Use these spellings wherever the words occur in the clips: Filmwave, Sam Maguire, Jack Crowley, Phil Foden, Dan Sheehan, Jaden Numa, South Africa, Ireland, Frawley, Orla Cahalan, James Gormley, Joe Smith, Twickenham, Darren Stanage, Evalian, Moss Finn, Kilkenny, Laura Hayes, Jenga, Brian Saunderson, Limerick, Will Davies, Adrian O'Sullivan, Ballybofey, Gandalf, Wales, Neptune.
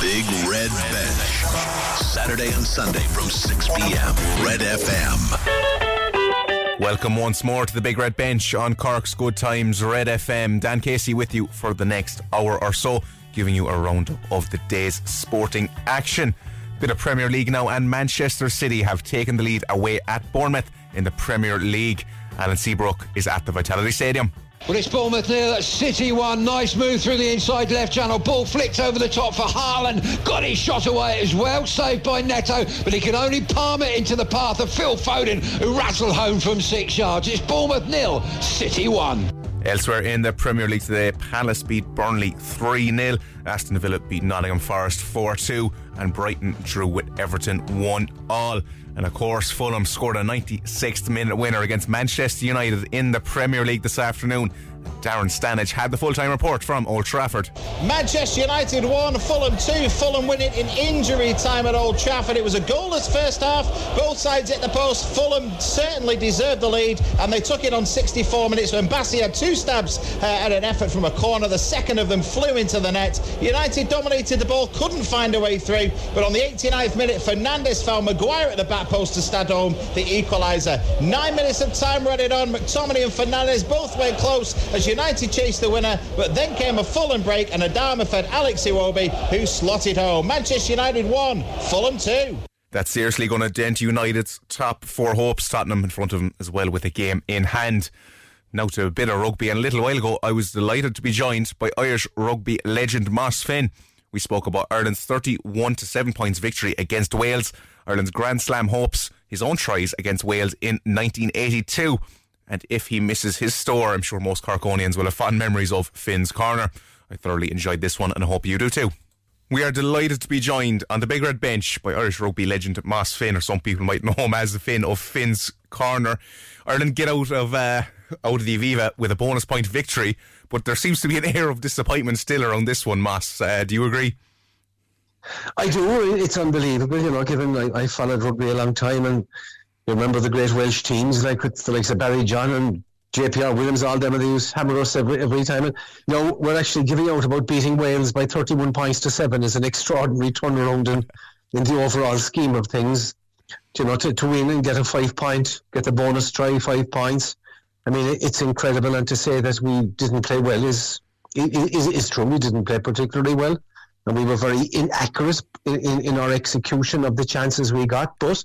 Big Red Bench. Saturday and Sunday from 6 p.m. Red FM. Welcome once more to the Big Red Bench on Cork's Good Times Red FM. Dan Casey with you for the next hour or so, giving you a roundup of the day's sporting action. Bit of Premier League now, and Manchester City have taken the lead away at Bournemouth in the Premier League. Alan Seabrook is at the Vitality Stadium. Well, it's Bournemouth nil, City 1. Nice move through the inside left channel. Ball flicked over the top for Haaland. Got his shot away as well. Saved by Neto, but he can only palm it into the path of Phil Foden, who rattled home from 6 yards. It's Bournemouth nil, City 1. Elsewhere in the Premier League today, Palace beat Burnley 3-0. Aston Villa beat Nottingham Forest 4-2. And Brighton drew with Everton 1-1. And of course, Fulham scored a 96th minute winner against Manchester United in the Premier League this afternoon. Darren Stanage had the full-time report from Old Trafford. Manchester United 1, Fulham 2. Fulham win it in injury time at Old Trafford. It was a goalless first half. Both sides hit the post. Fulham certainly deserved the lead, and they took it on 64 minutes when Bassi had two stabs at an effort from a corner. The second of them flew into the net. United dominated the ball, couldn't find a way through, but on the 89th minute, Fernandes found Maguire at the back post to Stadholm, the equaliser. 9 minutes of time redded on. McTominay and Fernandes both went close as United chased the winner, but then came a Fulham break and Adama fed Alex Iwobi, who slotted home. Manchester United 1, Fulham 2. That's seriously going to dent United's top four hopes. Tottenham in front of them as well with a game in hand. Now to a bit of rugby, and a little while ago I was delighted to be joined by Irish rugby legend Moss Finn. We spoke about Ireland's 31-7 points victory against Wales, Ireland's Grand Slam hopes, his own tries against Wales in 1982. And if he misses his store, I'm sure most Corkonians will have fond memories of Finn's Corner. I thoroughly enjoyed this one, and I hope you do too. We are delighted to be joined on the Big Red Bench by Irish rugby legend Moss Finn, or some people might know him as the Finn of Finn's Corner. Ireland get out of the Aviva with a bonus point victory, but there seems to be an air of disappointment still around this one, Moss. Do you agree? I do. It's unbelievable, you know, given I followed rugby a long time, and you remember the great Welsh teams, like with the likes of Barry John and JPR Williams, all them, and they used to hammer us every time. And now we're actually giving out about beating Wales by 31-7 is an extraordinary turnaround in the overall scheme of things. You know, to win and get a 5 point, get the bonus try, 5 points. I mean, it's incredible, and to say that we didn't play well is true. We didn't play particularly well, and we were very inaccurate in our execution of the chances we got. But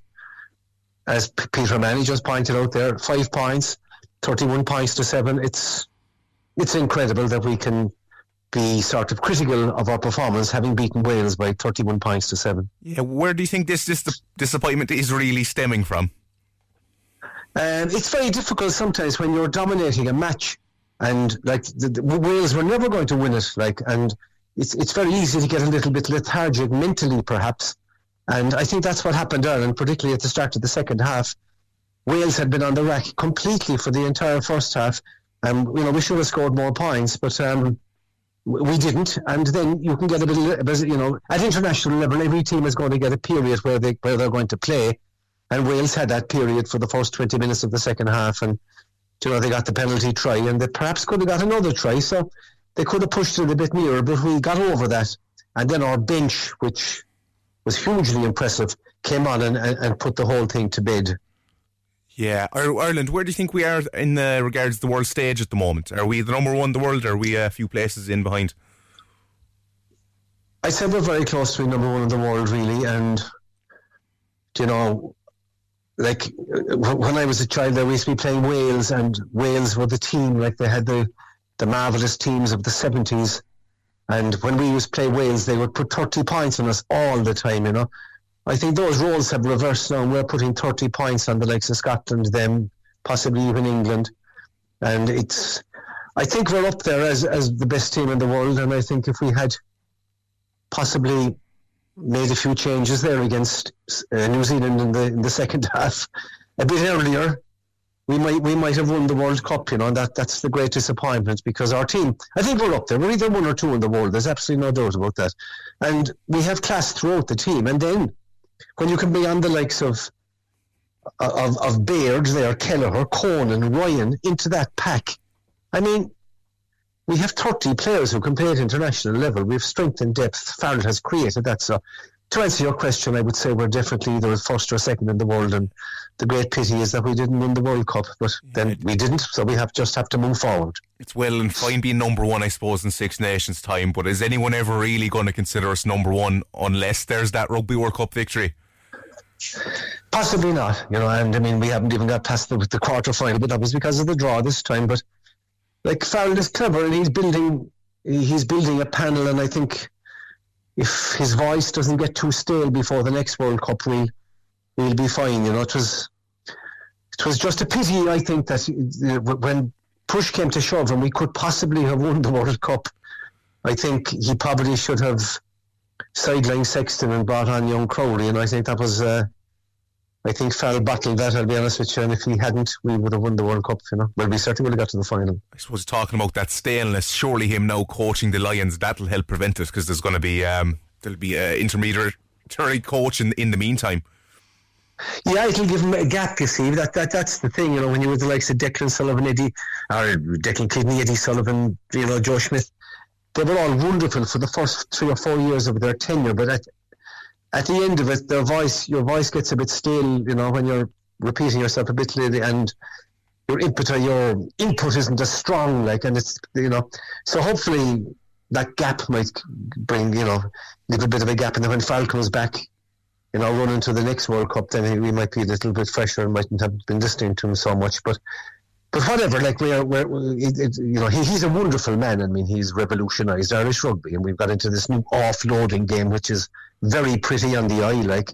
as Peter Manny just pointed out there, 5 points, 31-7. It's incredible that we can be sort of critical of our performance having beaten Wales by 31-7. Yeah, where do you think this disappointment is really stemming from? It's very difficult sometimes when you're dominating a match, and like the Wales were never going to win it. Like, and it's very easy to get a little bit lethargic mentally, perhaps. And I think that's what happened, Ireland, particularly at the start of the second half. Wales had been on the rack completely for the entire first half. You know, we should have scored more points, but we didn't. And then you can get a bit, you know, at international level, every team is going to get a period where they're going to play. And Wales had that period for the first 20 minutes of the second half. And, you know, they got the penalty try, and they perhaps could have got another try. So they could have pushed it a bit nearer, but we got over that. And then our bench, which was hugely impressive, came on and put the whole thing to bed. Yeah. Ireland, where do you think we are in regards to the world stage at the moment? Are we the number one in the world, or are we a few places in behind? I said we're very close to being number one in the world, really. And, you know, like when I was a child, I used to be playing Wales, and Wales were the team, like they had the marvellous teams of the 70s. And when we used to play Wales, they would put 30 points on us all the time, you know. I think those roles have reversed now, and we're putting 30 points on the likes of Scotland, them, possibly even England. And it's, I think we're up there as the best team in the world. And I think if we had possibly made a few changes there against New Zealand in the second half a bit earlier, we might have won the World Cup, you know. That's the great disappointment, because our team, I think we're up there. We're either one or two in the world. There's absolutely no doubt about that. And we have class throughout the team. And then when you can be on the likes of Baird there, Kelleher, Conan, Ryan, into that pack, I mean, we have 30 players who can play at international level. We have strength and depth. Farrell has created that. So to answer your question, I would say we're definitely either first or second in the world, and the great pity is that we didn't win the World Cup, but then we didn't, so we just have to move forward. It's well and fine being number one, I suppose, in Six Nations time, but is anyone ever really going to consider us number one unless there's that Rugby World Cup victory? Possibly not, you know, and I mean, we haven't even got past the quarter final, but that was because of the draw this time. But like, Farrell is clever, and he's building a panel, and I think if his voice doesn't get too stale before the next World Cup, we'll be fine. You know, it was just a pity, I think, that when push came to shove and we could possibly have won the World Cup, I think he probably should have sidelined Sexton and brought on young Crowley, and I think that was, I think Farrell battled that, I'll be honest with you, and if he hadn't, we would have won the World Cup, you know. Well, we certainly would have got to the final. I suppose, talking about that staleness, surely him now coaching the Lions, that'll help prevent it, because there's going to be there'll be an intermediary coach in the meantime. Yeah, it'll give him a gap, you see. That's the thing, you know, when you were the likes of Declan Kidney, Eddie Sullivan, you know, Joe Smith, they were all wonderful for the first 3 or 4 years of their tenure, but at the end of it, your voice gets a bit stale, you know, when you're repeating yourself a bit lately, and your input isn't as strong, like, and it's, you know, so hopefully that gap might bring, you know, a little bit of a gap, and then when Farrell comes back, you know, running to the next World Cup, then we might be a little bit fresher and mightn't have been listening to him so much, but whatever, like, he's a wonderful man. I mean, he's revolutionised Irish rugby, and we've got into this new offloading game, which is very pretty on the eye, like,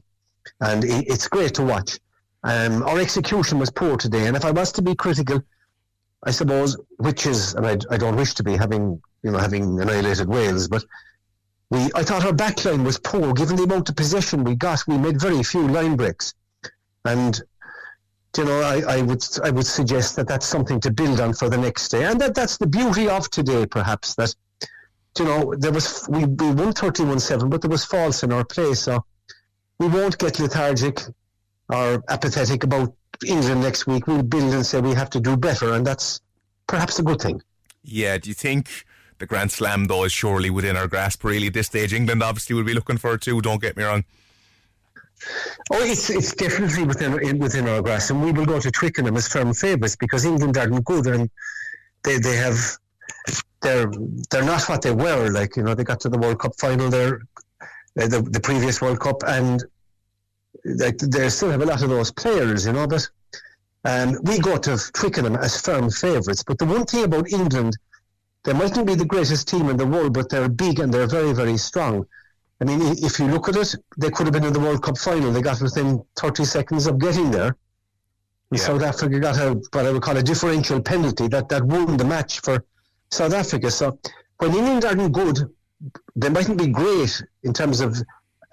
and it's great to watch. Our execution was poor today, and if I was to be critical, I suppose, which is, and I don't wish to be, having annihilated Wales, but I thought our backline was poor, given the amount of possession we got. We made very few line breaks, and, you know, I would suggest that that's something to build on for the next day, and that's the beauty of today, perhaps, that, you know, we won 31-7, but there was faults in our play, so we won't get lethargic or apathetic about England next week. We'll build and say we have to do better, and that's perhaps a good thing. Yeah, do you think the Grand Slam, though, is surely within our grasp really at this stage? England obviously will be looking for it too, don't get me wrong. Oh, it's definitely within our grasp, and we will go to Twickenham as firm favourites, because England aren't good, and they're not what they were. Like, you know, they got to the World Cup final there, the previous World Cup, and they still have a lot of those players, you know. But we go to Twickenham as firm favourites. But the one thing about England, they mightn't be the greatest team in the world, but they're big and they're very, very strong. I mean, if you look at it, they could have been in the World Cup final. They got within 30 seconds of getting there. Yeah. South Africa got what I would call a differential penalty that won the match for South Africa. So when England aren't good, they mightn't be great in terms of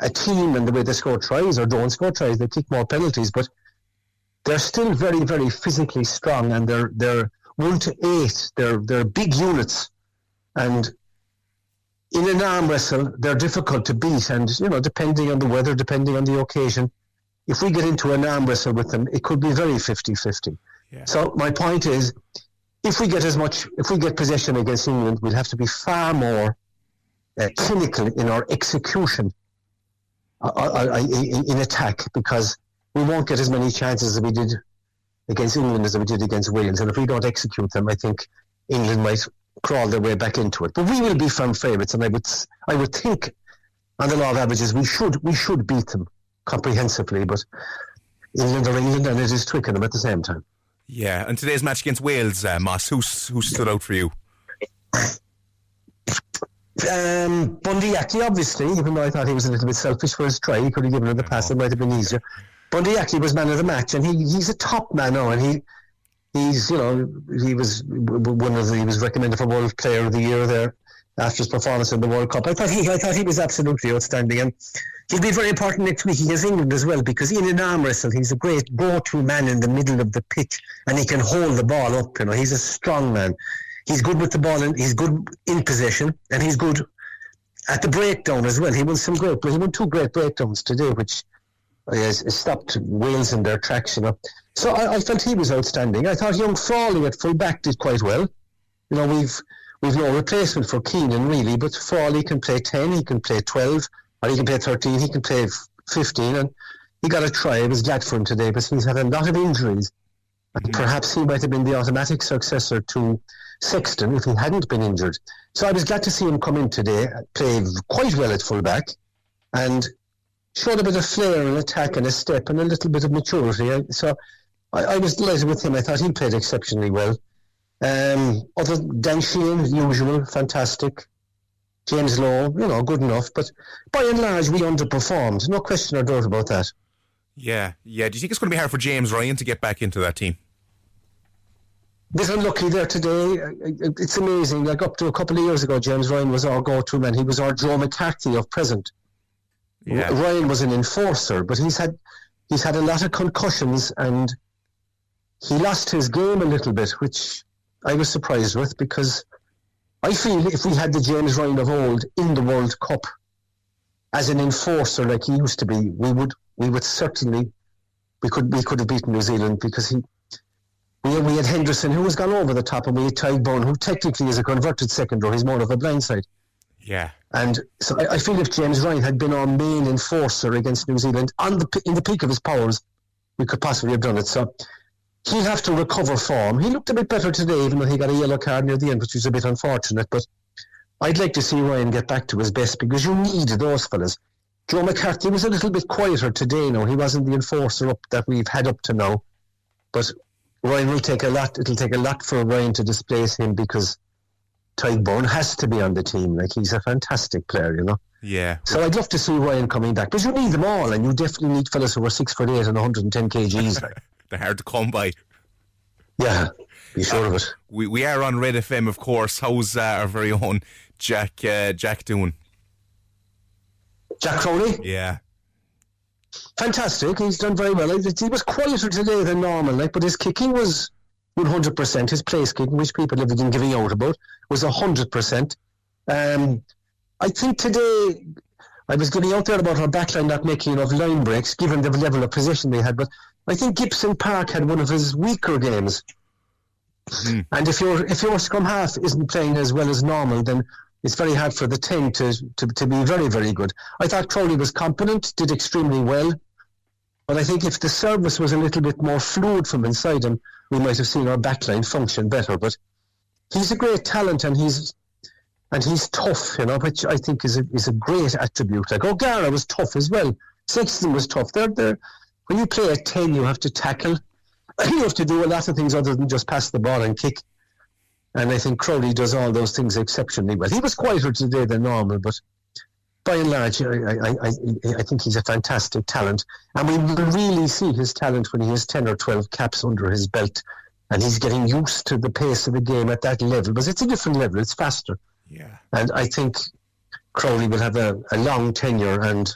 a team and the way they score tries or don't score tries. They kick more penalties, but they're still very, very physically strong, and they're 1-8. They're big units, and in an arm wrestle, they're difficult to beat, and, you know, depending on the weather, depending on the occasion, if we get into an arm wrestle with them, it could be very 50-50. Yeah. So my point is, if we get possession against England, we'll have to be far more clinical in our execution in attack, because we won't get as many chances as we did against England as we did against Wales, and if we don't execute them, I think England might crawl their way back into it. But we will be firm favourites, and I would think on the law of averages we should beat them comprehensively, but England are England, and it is Twickenham at the same time. Yeah, and today's match against Wales, Moss, who stood out for you? Bundee Aki, obviously, even though I thought he was a little bit selfish for his try. He could have given it a pass, it might have been easier. Bundee Aki was man of the match, and he's a top man now, and he was recommended for World Player of the Year there after his performance in the World Cup. I thought he was absolutely outstanding, and he'll be very important next week against England as well, because in an arm wrestle, he's a great go-to man in the middle of the pitch, and he can hold the ball up. You know, he's a strong man. He's good with the ball, and he's good in possession, and he's good at the breakdown as well. He won 2 great breakdowns today, which stopped Wales in their tracks, you know. So I felt he was outstanding. I thought young Frawley at full back did quite well. You know, we've We've no replacement for Keenan, really, but Frawley can play 10, he can play 12, or he can play 13, he can play 15, and he got a try. I was glad for him today, but he's had a lot of injuries. And perhaps he might have been the automatic successor to Sexton if he hadn't been injured. So I was glad to see him come in today, play quite well at fullback, and showed a bit of flair and attack and a step and a little bit of maturity. So I was delighted with him. I thought he played exceptionally well. Other Dan Sheehan, usual, fantastic. James Lowe, good enough. But by and large, we underperformed. No question or doubt about that. Yeah. Do you think it's going to be hard for James Ryan to get back into that team? Bit unlucky there today. It's amazing. Like up to a couple of years ago, James Ryan was our go-to man. He was our Joe McCarthy of present. Yeah. Ryan was an enforcer, but he's had a lot of concussions and he lost his game a little bit, which I was surprised with, because I feel if we had the James Ryan of old in the World Cup as an enforcer like he used to be, we would certainly we could have beaten New Zealand, because we had Henderson, who was gone over the top, and we had Tyburn, who technically is a converted second row. He's more of a blindside. Yeah. And so I feel if James Ryan had been our main enforcer against New Zealand in the peak of his powers, we could possibly have done it. So he'll have to recover form. He looked a bit better today, even though he got a yellow card near the end, which was a bit unfortunate. But I'd like to see Ryan get back to his best, because you need those fellas. Joe McCarthy was a little bit quieter today now. He wasn't the enforcer up that we've had up to now. But Ryan will take a lot. It'll take a lot for Ryan to displace him, because Tyburn has to be on the team. Like, he's a fantastic player, Yeah. So I'd love to see Ryan coming back. But you need them all, and you definitely need fellas who are 6 foot 8 and 110 kgs. They're hard to come by. Yeah, be sure of it. We are on Red FM, of course. How's our very own Jack doing? Jack Crowley? Yeah. Fantastic. He's done very well. He was quieter today than normal, but his kicking was 100%. His place kicking, which people have been giving out about, was 100%. I think today, I was giving out there about our backline not making enough line breaks, given the level of possession they had, but I think Gibson Park had one of his weaker games. Mm. And if your scrum half isn't playing as well as normal, then it's very hard for the 10 to be very, very good. I thought Crowley was competent, did extremely well, but I think if the service was a little bit more fluid from inside him, we might have seen our backline function better. But he's a great talent, and he's tough, which I think is a great attribute. Like O'Gara was tough as well. Sexton was tough. They're when you play at 10, you have to tackle. You have to do a lot of things other than just pass the ball and kick. And I think Crowley does all those things exceptionally well. He was quieter today than normal, but by and large, I think he's a fantastic talent. And we will really see his talent when he has 10 or 12 caps under his belt. And he's getting used to the pace of the game at that level. But it's a different level. It's faster. Yeah. And I think Crowley will have a long tenure, and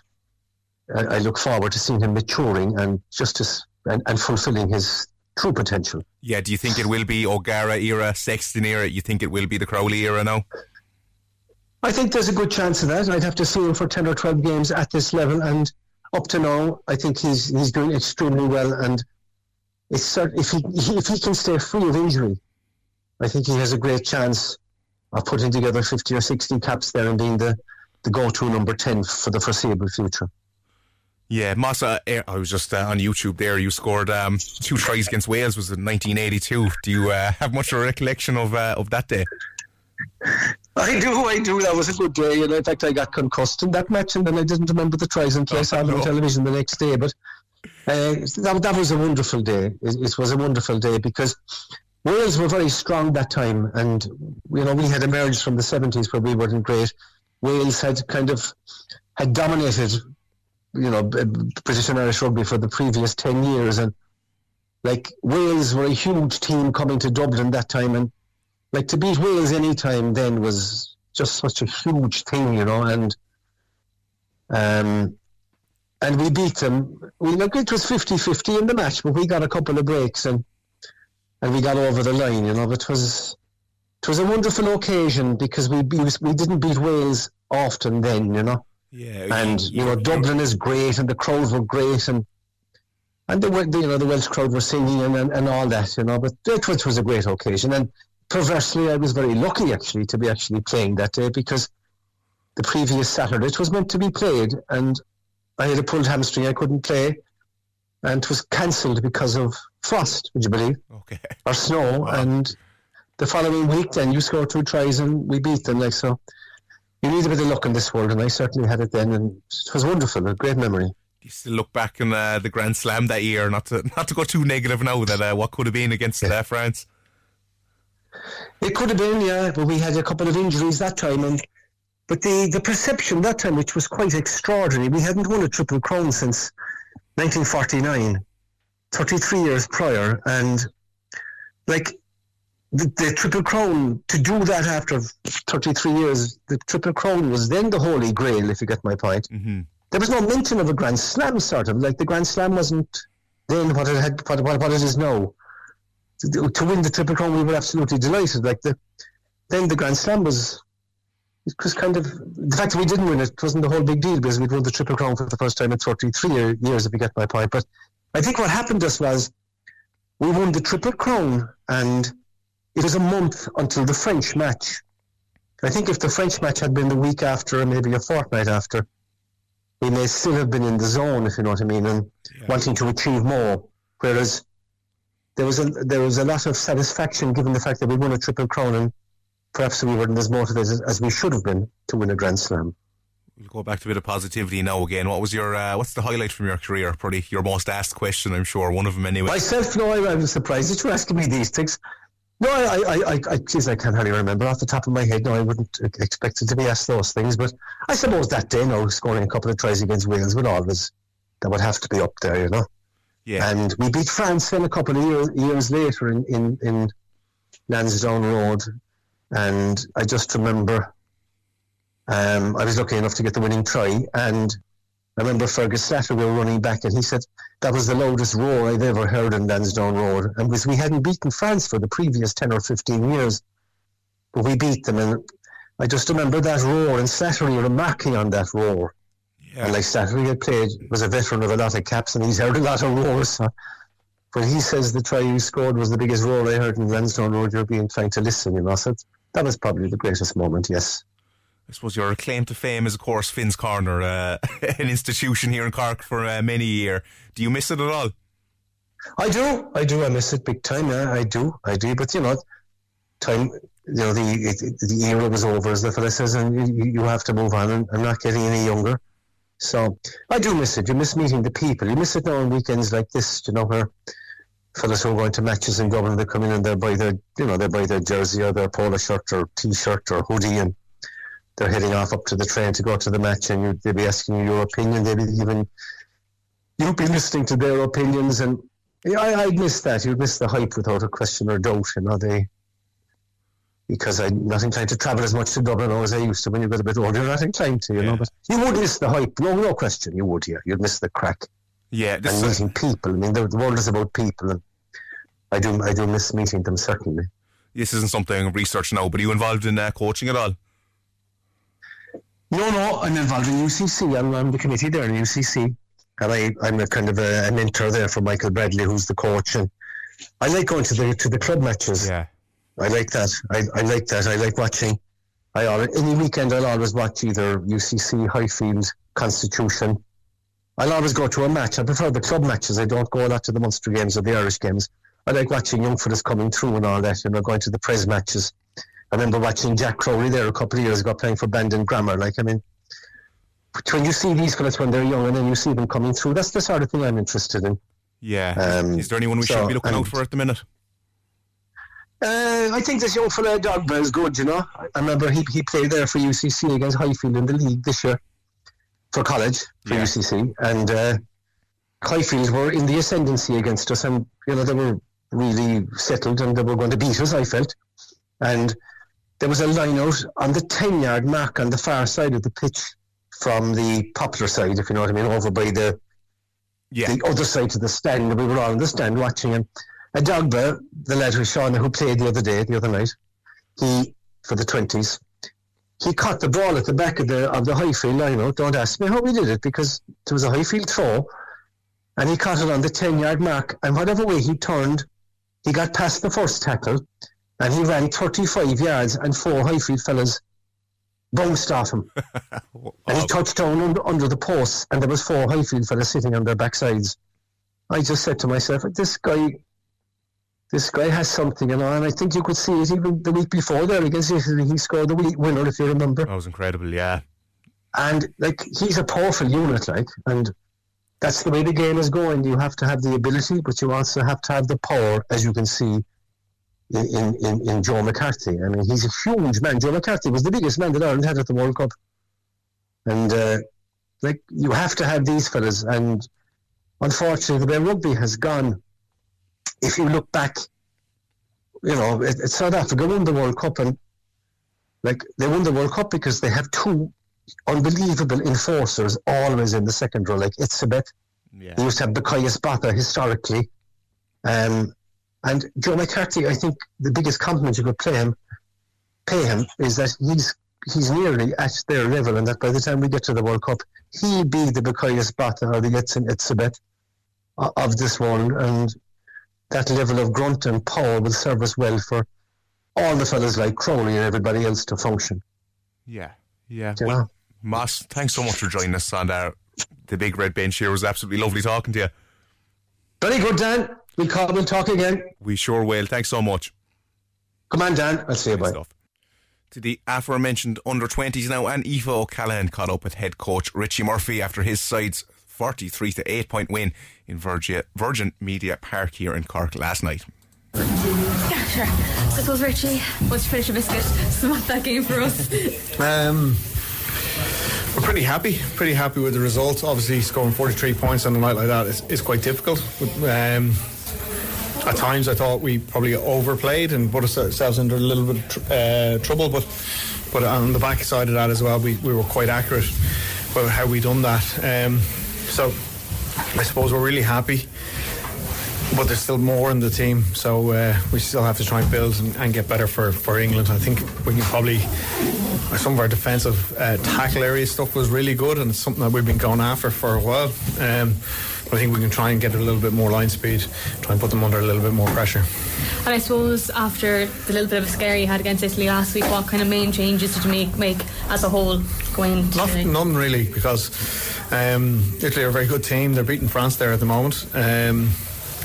I look forward to seeing him maturing and fulfilling his true potential. Yeah, do you think it will be O'Gara era, Sexton era? You think it will be the Crowley era now? I think there's a good chance of that. I'd have to see him for 10 or 12 games at this level, and up to now, I think he's doing extremely well, and it's if he can stay free of injury, I think he has a great chance of putting together 50 or 60 caps there and being the go-to number 10 for the foreseeable future. Yeah, Moss, I was just on YouTube there. You scored 2 tries against Wales, was in 1982. Do you have much of a recollection of that day? I do. That was a good day. And in fact, I got concussed in that match, and then I didn't remember the tries in case I had on television the next day. But that was a wonderful day. It was a wonderful day, because Wales were very strong that time, and we had emerged from the 70s where we weren't great. Wales had had dominated British and Irish rugby for the previous 10 years, and Wales were a huge team coming to Dublin that time, and to beat Wales any time then was just such a huge thing, and we beat them. It was 50-50 in the match, but we got a couple of breaks and we got over the line, but it was a wonderful occasion, because we didn't beat Wales often then, Yeah, and Dublin is great, and the crowds were great, and the Welsh crowd were singing and all that, but it was a great occasion, and perversely, I was very lucky actually to be actually playing that day, because the previous Saturday it was meant to be played and I had a pulled hamstring, I couldn't play, and it was cancelled because of frost, would you believe? Okay. Or snow. Wow. And the following week then you score 2 tries and we beat them, like, so you need a bit of luck in this world, and I certainly had it then, and it was wonderful, a great memory. You still look back in the Grand Slam that year, not to go too negative now, that what could have been against France. It could have been, yeah, but we had a couple of injuries that time, but the perception that time, which was quite extraordinary, we hadn't won a Triple Crown since 1949, 33 years prior, and like the Triple Crown, to do that after 33 years, the Triple Crown was then the Holy Grail, if you get my point. Mm-hmm. There was no mention of a Grand Slam, sort of. Like, the Grand Slam wasn't then what it is now. To win the Triple Crown, we were absolutely delighted. Like, then the Grand Slam was... It was kind of... The fact that we didn't win it wasn't the whole big deal, because we'd won the Triple Crown for the first time in 33 years, if you get my point. But I think what happened to us was we won the Triple Crown, and it was a month until the French match. I think if the French match had been the week after, or maybe a fortnight after... we may still have been in the zone, if you know what I mean, and wanting to achieve more. Whereas there was a lot of satisfaction given the fact that we won a Triple Crown, and perhaps we weren't as motivated as we should have been to win a Grand Slam. We'll go back to a bit of positivity now again. What was your what's the highlight from your career? Probably your most asked question, I'm sure. One of them anyway. Myself, no, I was surprised that you were asking me these things. No, I can't hardly remember off the top of my head. No, I wouldn't expect it to be asked those things, but I suppose that day, no, scoring a couple of tries against Wales would always, that would have to be up there, you know. Yeah. And we beat France then a couple of years later in Lansdowne Road, and I just remember I was lucky enough to get the winning try, and I remember Fergus Slatter, we were running back, and he said that was the loudest roar I've ever heard in Lansdowne Road. And because we hadn't beaten France for the previous 10 or 15 years, but we beat them. And I just remember that roar, and Slattery remarking on that roar. Yeah. And like, Slattery had played, was a veteran of a lot of caps, and he's heard a lot of roars. But he says the try you scored was the biggest roar I heard in Lansdowne Road. You're being trying to listen, you know. So that was probably the greatest moment, yes. I suppose your claim to fame is, of course, Finn's Corner, an institution here in Cork for many years. Do you miss it at all? I do. I miss it big time. Yeah, I do. But you know, the era was over, as the fella says, and you have to move on. And I'm not getting any younger, so I do miss it. You miss meeting the people. You miss it now on weekends like this, you know, where fellas who are going to matches in Dublin, they come in and they buy their jersey or their polo shirt or t-shirt or hoodie, and they're heading off up to the train to go to the match, and they'd be asking you your opinion. They'd be giving, you'd be listening to their opinions, and I'd miss that. You'd miss the hype without a question or doubt, you know. Because I'm not inclined to travel as much to Dublin as I used to when you got a bit older. You're not inclined to, you know. But you would miss the hype, no question. You would, yeah. You'd miss the crack. Yeah, and meeting people. I mean, the world is about people, and I do miss meeting them certainly. This isn't something of research now, but are you involved in coaching at all? No, I'm involved in UCC. I'm the committee there in UCC. And I'm a kind of a mentor there for Michael Bradley, who's the coach. And I like going to the club matches. Yeah, I like that. I like that. I like watching. Any weekend, I'll always watch either UCC, Highfield, Constitution. I'll always go to a match. I prefer the club matches. I don't go a lot to the Munster games or the Irish games. I like watching young fellas coming through and all that, and going to the Prez matches. I remember watching Jack Crowley there a couple of years ago playing for Bandon Grammar. Like, I mean, when you see these fellas when they're young and then you see them coming through, that's the sort of thing I'm interested in. Yeah. Is there anyone we should be looking out for at the minute? I think this young fella, Dogba, is good, you know. I remember he played there for UCC against Highfield in the league this year for college, for UCC. And Highfield were in the ascendancy against us, and, you know, they were really settled and they were going to beat us, I felt. And there was a line out on the 10-yard mark on the far side of the pitch from the popular side, if you know what I mean, over by the other side of the stand. And we were all in the stand watching him. And Dogba, the lad who Sean, who played the other night, he, for the 20s, he caught the ball at the back of the Highfield line out. Don't ask me how he did it, because there was a Highfield throw, and he caught it on the 10-yard mark. And whatever way he turned, he got past the first tackle, and he ran 35 yards and four Highfield fellas bounced off him. Wow. And he touched down under the posts, and there was four Highfield fellas sitting on their backsides. I just said to myself, this guy has something, you know, and I think you could see it even the week before there against Italy. He scored the week winner, if you remember. That was incredible, yeah. And, like, he's a powerful unit, like, and that's the way the game is going. You have to have the ability, but you also have to have the power, as you can see in Joe McCarthy. I mean, he's a huge man. Joe McCarthy was the biggest man that Ireland had at the World Cup. And, like, you have to have these fellas, and unfortunately, the way rugby has gone, if you look back, you know, it's South Africa won the World Cup, and, like, they won the World Cup because they have two unbelievable enforcers always in the second row, like Itzebeth. Yeah. They used to have Bukayo Botha historically. And Joe McCarthy, I think the biggest compliment you could pay him is that he's nearly at their level, and that by the time we get to the World Cup, he'll be the Bukayo Botha or the Itzebeth of this world, and that level of grunt and power will serve us well for all the fellas like Crowley and everybody else to function. Yeah. Yeah. Well, Moss, thanks so much for joining us on the Big Red Bench here. It was absolutely lovely talking to you. Very good, Dan. We'll call and talk again. We sure will. Thanks so much. Come on, Dan. I'll see you. Bye. To the aforementioned under-20s now, and Aoife O'Callaghan caught up with head coach Richie Murphy after his side's 43-8 point win in Virgin Media Park here in Cork last night. Yeah, sure. So I suppose, Richie, once you finish your biscuit, smack that game for us. We're pretty happy with the results. Obviously, scoring 43 points on a night like that is quite difficult. At times, I thought we probably overplayed and put ourselves under a little bit of trouble, but on the back side of that as well, we were quite accurate about how we done that. So I suppose we're really happy. But there's still more in the team, so we still have to try and build and get better for England. I think we can probably, some of our defensive tackle area stuff was really good, and it's something that we've been going after for a while. But I think we can try and get a little bit more line speed, try and put them under a little bit more pressure. And I suppose after the little bit of a scare you had against Italy last week, what kind of main changes did you make as a whole going? None really, because Italy are a very good team. They're beating France there at the moment.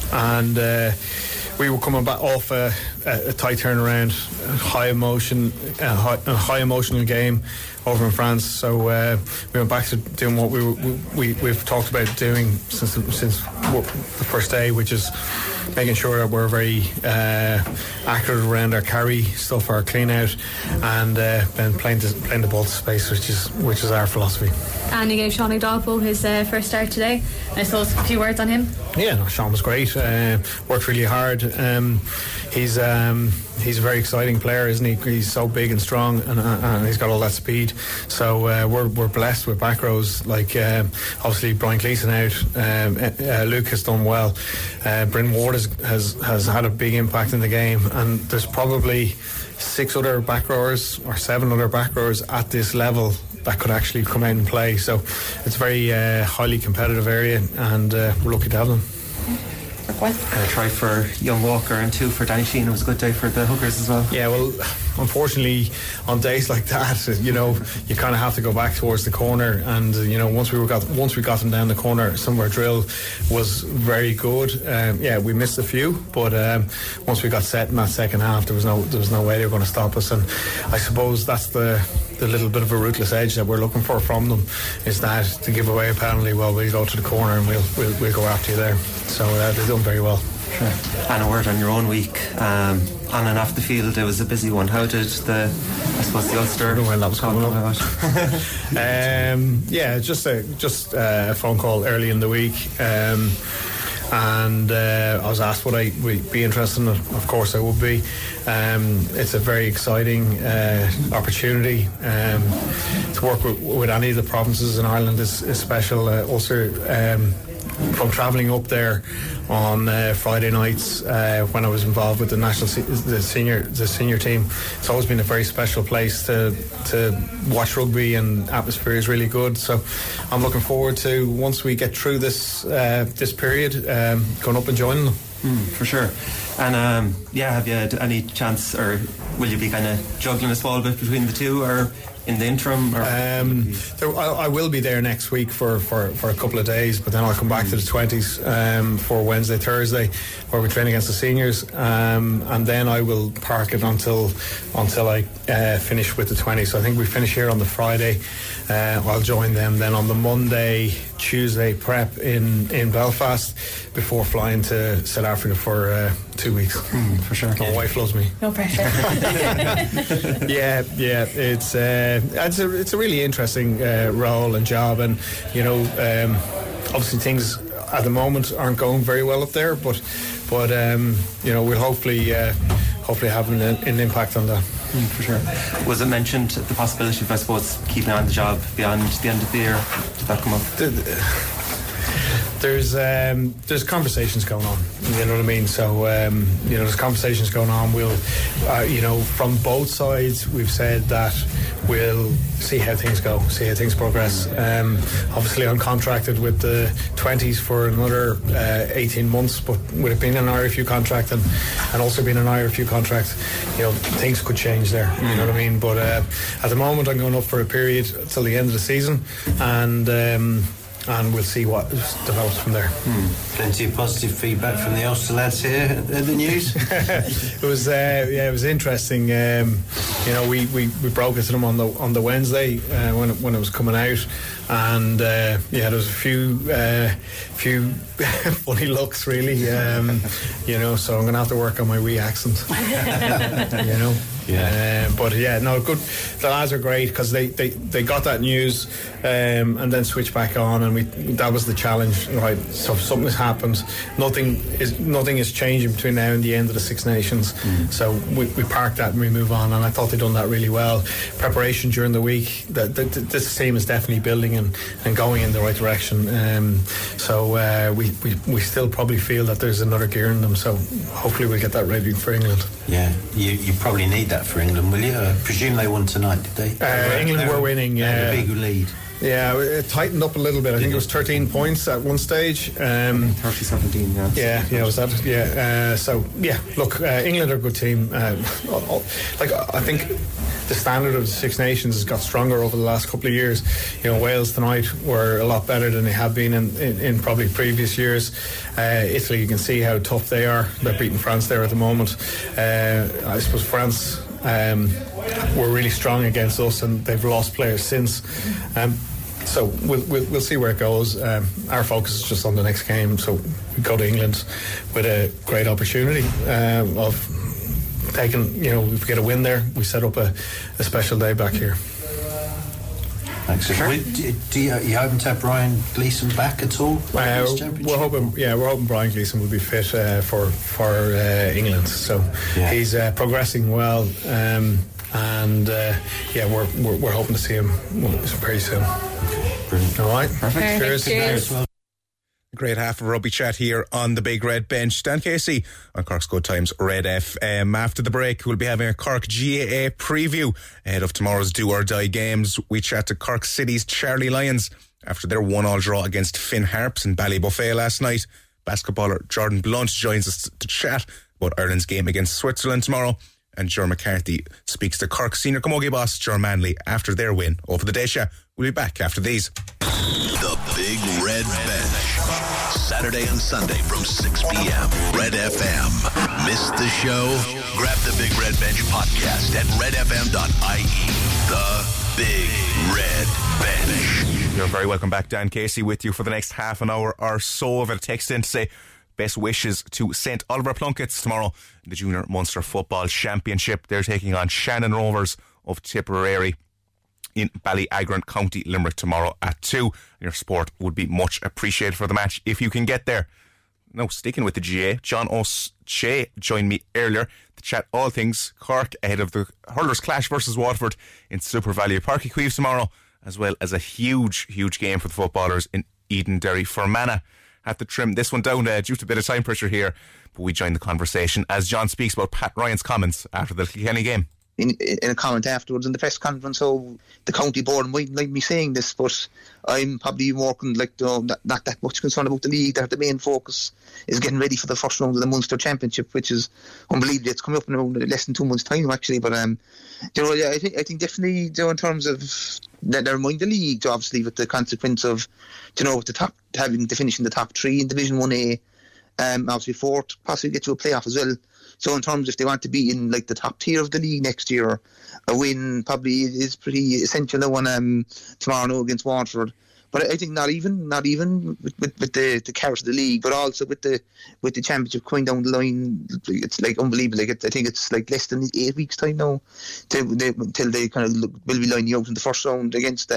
And we were coming back off a tight turnaround, a high emotional game over in France. So we went back to doing what we've talked about doing since the first day, which is making sure that we're very accurate around our carry stuff, our clean out, and then playing the ball to space, which is our philosophy. And you gave Sean O'Dowdall his first start today. I saw a few words on him. Yeah, no, Sean was great. Worked really hard. He's a very exciting player, isn't he? He's so big and strong, and he's got all that speed. So we're blessed with back rows. Like obviously Brian Gleeson out, Luke has done well. Bryn Ward has had a big impact in the game, and there's probably 6 other back rowers or 7 other back rowers at this level that could actually come out and play. So it's a very highly competitive area, and we're lucky to have them. Try for Young Walker and 2 for Danny Sheen. It was a good day for the hookers as well. Yeah, well, unfortunately, on days like that, you know, you kind of have to go back towards the corner, and you know, once we got them down the corner, some of our drill was very good. We missed a few, but once we got set in that second half, there was no way they were going to stop us. And I suppose that's the little bit of a ruthless edge that we're looking for from them, is that to give away a penalty, well, we'll go to the corner and we'll go after you there. So they've done very well. Sure. And a word on your own week, on and off the field, it was a busy one. How did the Ulster? I don't know when that was coming up. Just a phone call early in the week. And I was asked would I be interested in it. Of course I would be. It's a very exciting opportunity. To work with any of the provinces in Ireland is special. Ulster from travelling up there on Friday nights when I was involved with the national the senior team. It's always been a very special place to watch rugby, and atmosphere is really good. So I'm looking forward to, once we get through this this period, going up and joining them. For sure. And have you any chance, or will you be kind of juggling a small bit between the two, or in the interim? Or I will be there next week for a couple of days, but then I'll come back to the 20s for Wednesday, Thursday, where we train against the seniors, and then I will park it until I finish with the 20s. So I think we finish here on the Friday. I'll join them then on the Monday, Tuesday prep in Belfast before flying to South Africa for 2 weeks. For sure. My wife loves me. No pressure. Yeah. It's a really interesting role and job, and obviously things at the moment aren't going very well up there, but we'll hopefully have an impact on that. For sure. Was it mentioned the possibility of, I suppose, keeping on the job beyond the end of the year? Did that come up? There's conversations going on. You know what I mean? So there's conversations going on. We'll, from both sides, we've said that we'll see how things go, see how things progress. Obviously, I'm contracted with the 20s for another 18 months, but with it being an IRFU contract and also being an IRFU contract, things could change there. You know what I mean? But at the moment, I'm going up for a period till the end of the season, and we'll see what develops from there. Plenty of positive feedback from the Ulster lads here at the news. It was interesting. We broke it to them on the Wednesday when it was coming out, and there was a few funny looks really. So I'm going to have to work on my wee accent. Yeah. Good. The lads are great because they got that news and then switched back on, and that was the challenge, right? So something has happened. Nothing is changing between now and the end of the Six Nations. So we park that and we move on. And I thought they done that really well. Preparation during the week. This team is definitely building and going in the right direction. We still probably feel that there's another gear in them. So hopefully we'll get that ready for England. Yeah, you probably need that. For England, will you? I presume they won tonight, did they? England were winning. Yeah, a big lead. Yeah, it tightened up a little bit. I think it was 13 points at one stage. 30-17. Yeah, was that? Yeah. England are a good team. I think the standard of the Six Nations has got stronger over the last couple of years. Wales tonight were a lot better than they have been in probably previous years. Italy, you can see how tough they are. They're beating France there at the moment. I suppose France were really strong against us, and they've lost players since. So we'll see where it goes. Our focus is just on the next game. So we go to England with a great opportunity of taking. If we get a win there, we set up a special day back here. Thanks. Sure. You hoping to have Brian Gleeson back at all? We're hoping Brian Gleeson will be fit for England. So he's progressing well, we're hoping to see him pretty soon. Brilliant. All right, perfect. Cheers. Great half of rugby chat here on the Big Red Bench. Dan Casey on Cork's Good Times Red FM. After the break, we'll be having a Cork GAA preview ahead of tomorrow's Do or Die games. We chat to Cork City's Charlie Lyons after their 1-1 draw against Finn Harps in Ballybofey last night. Basketballer Jordan Blunt joins us to chat about Ireland's game against Switzerland tomorrow. And Joe McCarthy speaks to Cork senior camogie boss Joe Manley after their win over the Dacia. We'll be back after these. The Big Red Bench. Saturday and Sunday from 6 p.m. Red FM. Missed the show? Grab the Big Red Bench podcast at redfm.ie. The Big Red Bench. You're very welcome back. Dan Casey with you for the next half an hour or so. Over the text in to say best wishes to St Oliver Plunkett's tomorrow in the Junior Munster Football Championship. They're taking on Shannon Rovers of Tipperary in Ballyagrant, County Limerick, tomorrow at 2. Your support would be much appreciated for the match if you can get there. Now, sticking with the GA, John O'Shea joined me earlier to chat all things Cork ahead of the Hurlers clash versus Waterford in Super Value Parky Cueves tomorrow, as well as a huge game for the footballers in Eden Derry Fermanagh. have to trim this one down due to a bit of time pressure here. But we join the conversation as John speaks about Pat Ryan's comments after the Kilkenny game. In a comment afterwards in the press conference, so the county board might like me saying this, but I'm probably working not that much concerned about the league. That the main focus is getting ready for the first round of the Munster Championship, which is unbelievable. It's coming up in less than 2 months' time, actually. But I think definitely, in terms of never mind the league, obviously with the consequence of with the top having to finish in the top three in Division 1A, obviously fourth, possibly get to a playoff as well. So in terms, if they want to be in the top tier of the league next year, a win probably is pretty essential on tomorrow night against Waterford. But I think not even with the carrot of the league, but also with the championship coming down the line, it's unbelievable. I think it's less than 8 weeks time now till they kind of will be lining out in the first round against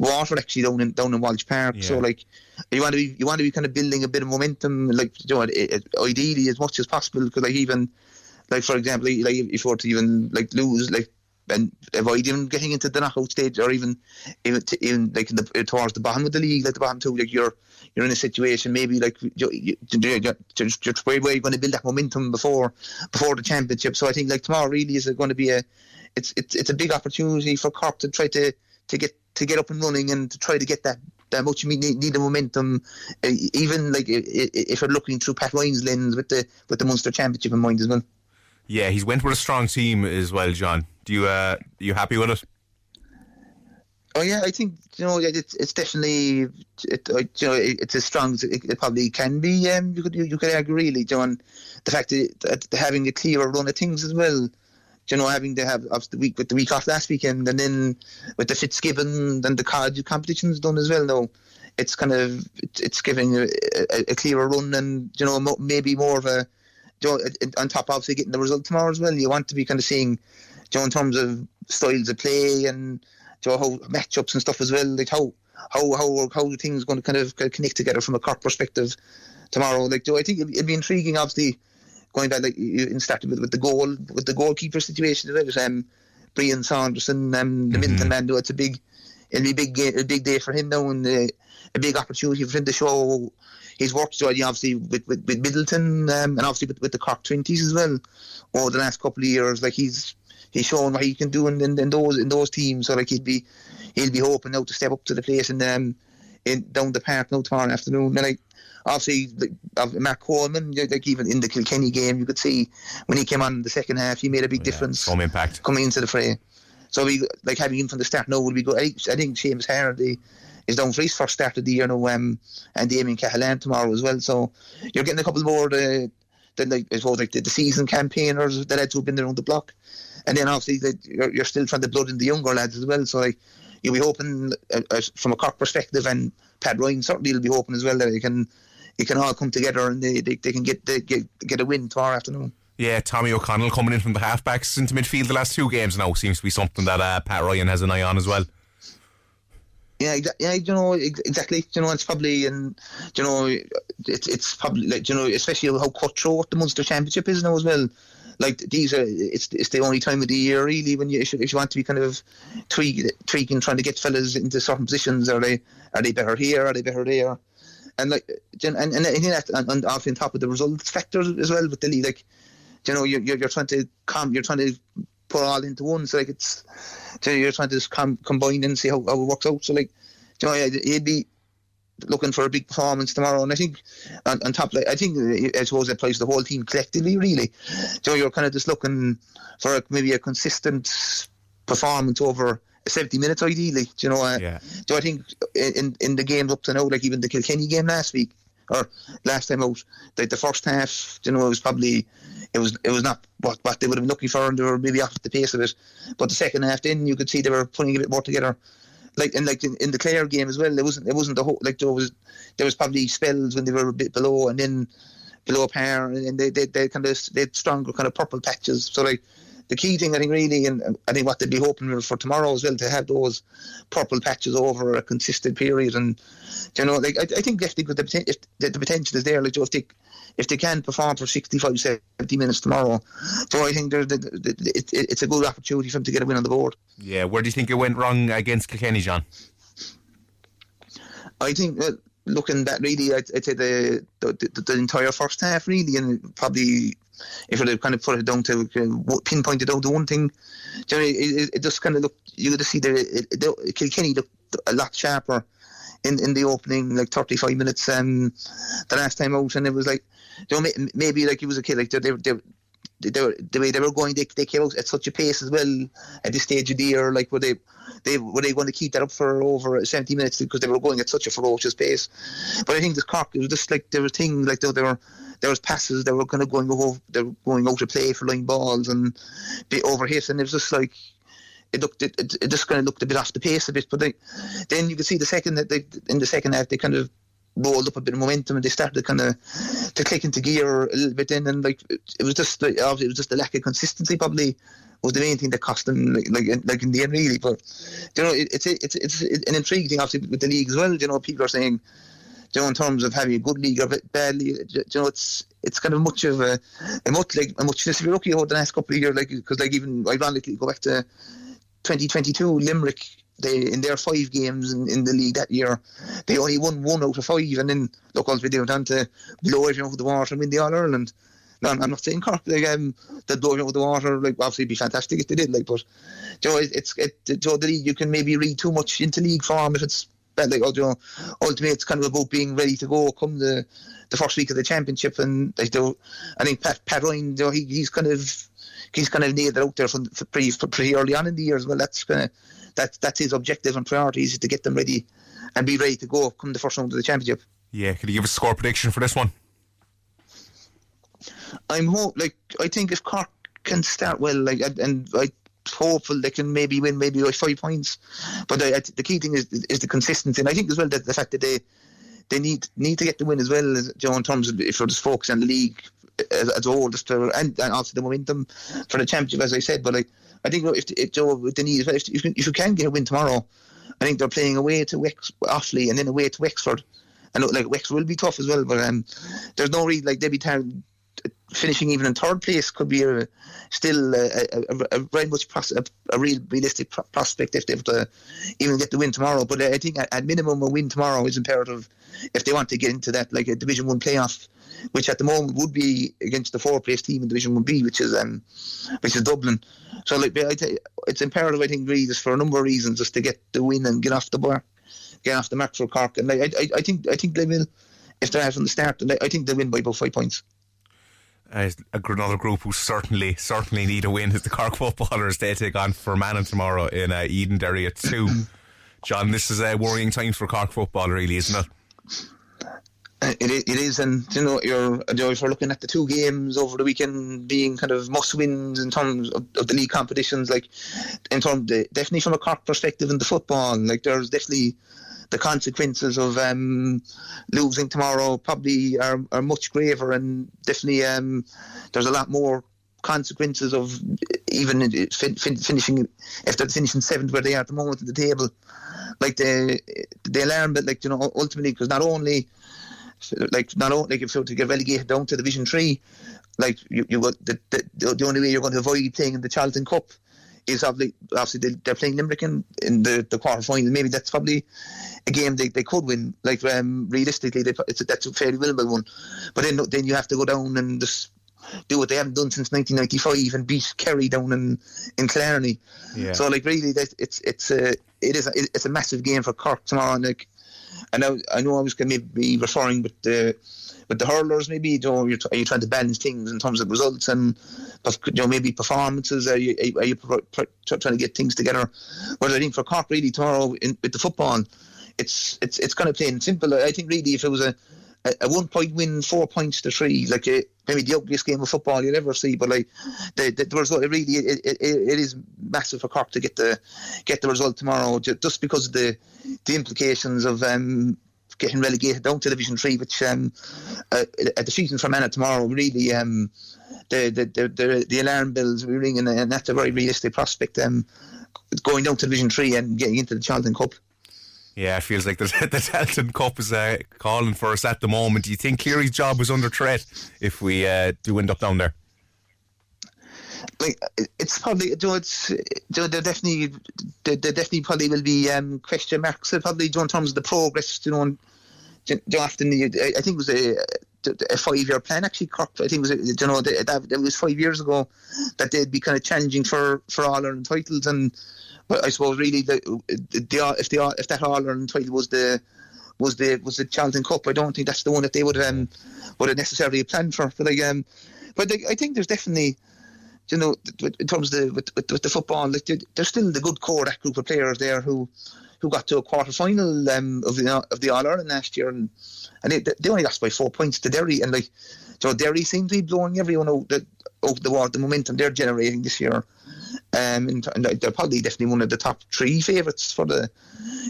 Waterford, actually down in Walsh Park. Yeah. So you want to be kind of building a bit of momentum, ideally as much as possible. Because for example, if you were to even lose. And avoid even getting into the knockout stage, or even towards the bottom of the league, the bottom two, you're in a situation maybe you're way going to build that momentum before the championship. So I think tomorrow really is going to be it's a big opportunity for Cork to try to get up and running and to try to get that much needed momentum. Even if you're looking through Pat Ryan's lens with the Munster Championship in mind as well. Yeah, he's went with a strong team as well, John. You happy with it? Oh yeah, I think it's definitely it's as strong as it probably can be. You could argue really, John, the fact that having a clearer run of things as well. Having to have the week off last weekend, and then with the Fitzgibbon and the college competitions done as well now. It's kind of it's giving a clearer run, and maybe more of a. On top, obviously, getting the result tomorrow as well. You want to be kind of seeing, in terms of styles of play and how matchups and stuff as well. How things going to kind of connect together from a Cork perspective tomorrow. I think it'd be intriguing. Obviously, going back and starting with the goalkeeper situation as well. Brian Saunderson, the Minton man. It'll be a big day for him now, and a big opportunity for him to show. He's worked obviously with Middleton and obviously with the Cork 20s as well over the last couple of years. He's shown what he can do in those teams. So he'll be hoping now to step up to the plate and down the park now tomorrow afternoon. And obviously Mark Coleman, even in the Kilkenny game, you could see when he came on in the second half, he made a big difference. Some impact coming into the fray. So having him from the start now would be good. I think James Hardy is down for his first start of the year now, and Damien Cahalan tomorrow as well. So you're getting a couple more the season campaigners, the lads who've been around the block, and then obviously you're still trying to blood in the younger lads as well. So you'll be hoping from a Cork perspective, and Pat Ryan certainly will be hoping as well that it can all come together and they can get a win tomorrow afternoon. Yeah, Tommy O'Connell coming in from the halfbacks into midfield the last two games now seems to be something that Pat Ryan has an eye on as well. Yeah, exactly. It's probably, and it's probably especially how cutthroat the Munster Championship is now as well. It's the only time of the year really when if you want to be kind of tweaking, trying to get fellas into certain positions. Are they better here? Are they better there? And I think that's on top of the results factor as well with the league. You're trying to calm. You're trying to put all into one, you're trying to just combine and see how it works out. So he'd be looking for a big performance tomorrow, and I think on top, I suppose that applies to the whole team collectively really. So you're kind of just looking for maybe a consistent performance over 70 minutes ideally. So I think in the games up to now, even the Kilkenny game last week or last time out, the first half, it was probably it was not what they would have been looking for, and they were maybe off the pace of it. But the second half, then you could see they were putting a bit more together. In the Clare game as well, it wasn't the whole there was probably spells when they were a bit below and then below par, and they had stronger kind of purple patches. So the key thing, I think, really, and I think what they'd be hoping for tomorrow as well, to have those purple patches over a consistent period. And I think definitely the potential is there. If they can perform for 65, 70 minutes tomorrow, so I think it's a good opportunity for them to get a win on the board. Yeah, where do you think it went wrong against Kilkenny, John? I think looking at really, I'd say the entire first half really, and probably if I kind of put it down to pinpoint it out to one thing, generally it just kind of looked, you could see the Kilkenny looked a lot sharper in the opening, like 35 minutes the last time out, and it was like, you know, maybe like you was a kid, like the way they were going, they came out at such a pace as well at this stage of the year. Like, were they going to keep that up for over 70 minutes because they were going at such a ferocious pace? But I think the Cork, it was just like there were things like there was passes that were kind of going out of play for line balls and be overhit, and it was just like it just kind of looked a bit off the pace a bit. But then you could see in the second half they kind of rolled up a bit of momentum and they started kind of to click into gear a little bit then, and like it was just like, obviously it was just the lack of consistency probably was the main thing that cost them like in the end really. But you know, it's an intriguing thing obviously with the league as well. You know, people are saying, you know, in terms of having a good league or badly, you know, it's kind of much of a muchness if you're lucky over the last couple of years, like, because like even ironically go back to 2022, Limerick, in their 5 games in the league that year, they only won 1 out of 5, and then look, ultimately they went on to blow everything out of the water and win the All Ireland. Now, I'm not saying Cork, like, that blow everything out of the water, like obviously it'd be fantastic if they did, like, but you know, the league, you can maybe read too much into league form if it's bad, like, you know, ultimately it's kind of about being ready to go come the first week of the championship, and like, I think Pat Ryan, you know, he's kind of nailed it out there pretty early on in the year as well. That's kind of that's his objective and priority, is to get them ready and be ready to go come the first round of the championship. Yeah, can you give us a score prediction for this one? I think if Cork can start well, like, and I hopeful they can maybe win maybe like 5 points, but the key thing is the consistency, and I think as well that the fact that they need to get the win as well, as, you know, in terms of if you're just focusing on the league as a whole, and also the momentum for the championship, as I said. But like, I think if you can get a win tomorrow, I think they're playing away to Offaly and then away to Wexford, and like Wexford will be tough as well, but there's no reason like they'd be finishing even in third place could be still a very much a real realistic prospect if they have to even get the win tomorrow. But I think at minimum a win tomorrow is imperative if they want to get into that, like, a Division 1 playoff, which at the moment would be against the 4th place team in Division 1B, which is Dublin. So like, it's imperative, I think, really, just for a number of reasons, just to get the win and get off the mark for Cork. And like, I think they will, if they're out from the start, and I think they win by about 5 points. Another group who certainly need a win is the Cork footballers. They take on Fermanagh tomorrow in Eden Derry at 2. John, this is a worrying time for Cork football, really, isn't it? It is, and you know, if you're looking at the 2 games over the weekend being kind of must wins in terms of the league competitions, like in terms of, definitely from a Cork perspective in the football, like there's definitely the consequences of losing tomorrow probably are much graver, and definitely there's a lot more consequences of even finishing, if they're finishing 7th where they are at the moment at the table, like the alarm, but like, you know, ultimately, because not only if you were to get relegated down to Division 3, like you got the only way you're going to avoid playing in the Charlton Cup is obviously they're playing Limerick in the quarter final. Maybe that's probably a game they could win. Like realistically, that's a fairly winnable one. But then you have to go down and just do what they haven't done since 1995 and beat Kerry down in Clarny. Yeah. So like really, it's a massive game for Cork tomorrow. And like, and I know I was going to maybe be referring with the hurlers, maybe, you know, are you trying to balance things in terms of results and, you know, maybe performances? Are you trying to get things together? Whereas I think for Cork really tomorrow with the football, it's kind of plain and simple. I think really if it was a 1 point win, 4 points to 3, like maybe the ugliest game of football you'll ever see, but like the result, it really is massive for Cork to get the result tomorrow, just because of the implications of getting relegated down to Division 3, which a defeat in Fermanagh tomorrow, really the alarm bells will ring, and that's a very realistic prospect, going down to Division 3 and getting into the Charlton Cup. Yeah, it feels like the Charlton Cup is calling for us at the moment. Do you think Cleary's job is under threat if we do end up down there? Like, it's probably, there definitely probably will be question marks. Probably in terms of the progress, you know, and often you, I think it was a five-year plan actually. Cork, I think it was it was 5 years ago that they'd be kind of challenging for All Ireland titles, and but I suppose really if that All Ireland title was the Charlton Cup, I don't think that's the one that they would have necessarily planned for. But I think there's definitely, you know, in terms of with the football, like there's still the good core, that group of players there who got to a quarter final of the All Ireland last year, and they only lost by 4 points to Derry, and like so Derry seems to be blowing everyone out the water. The momentum they're generating this year, and they're probably definitely one of the top three favourites for the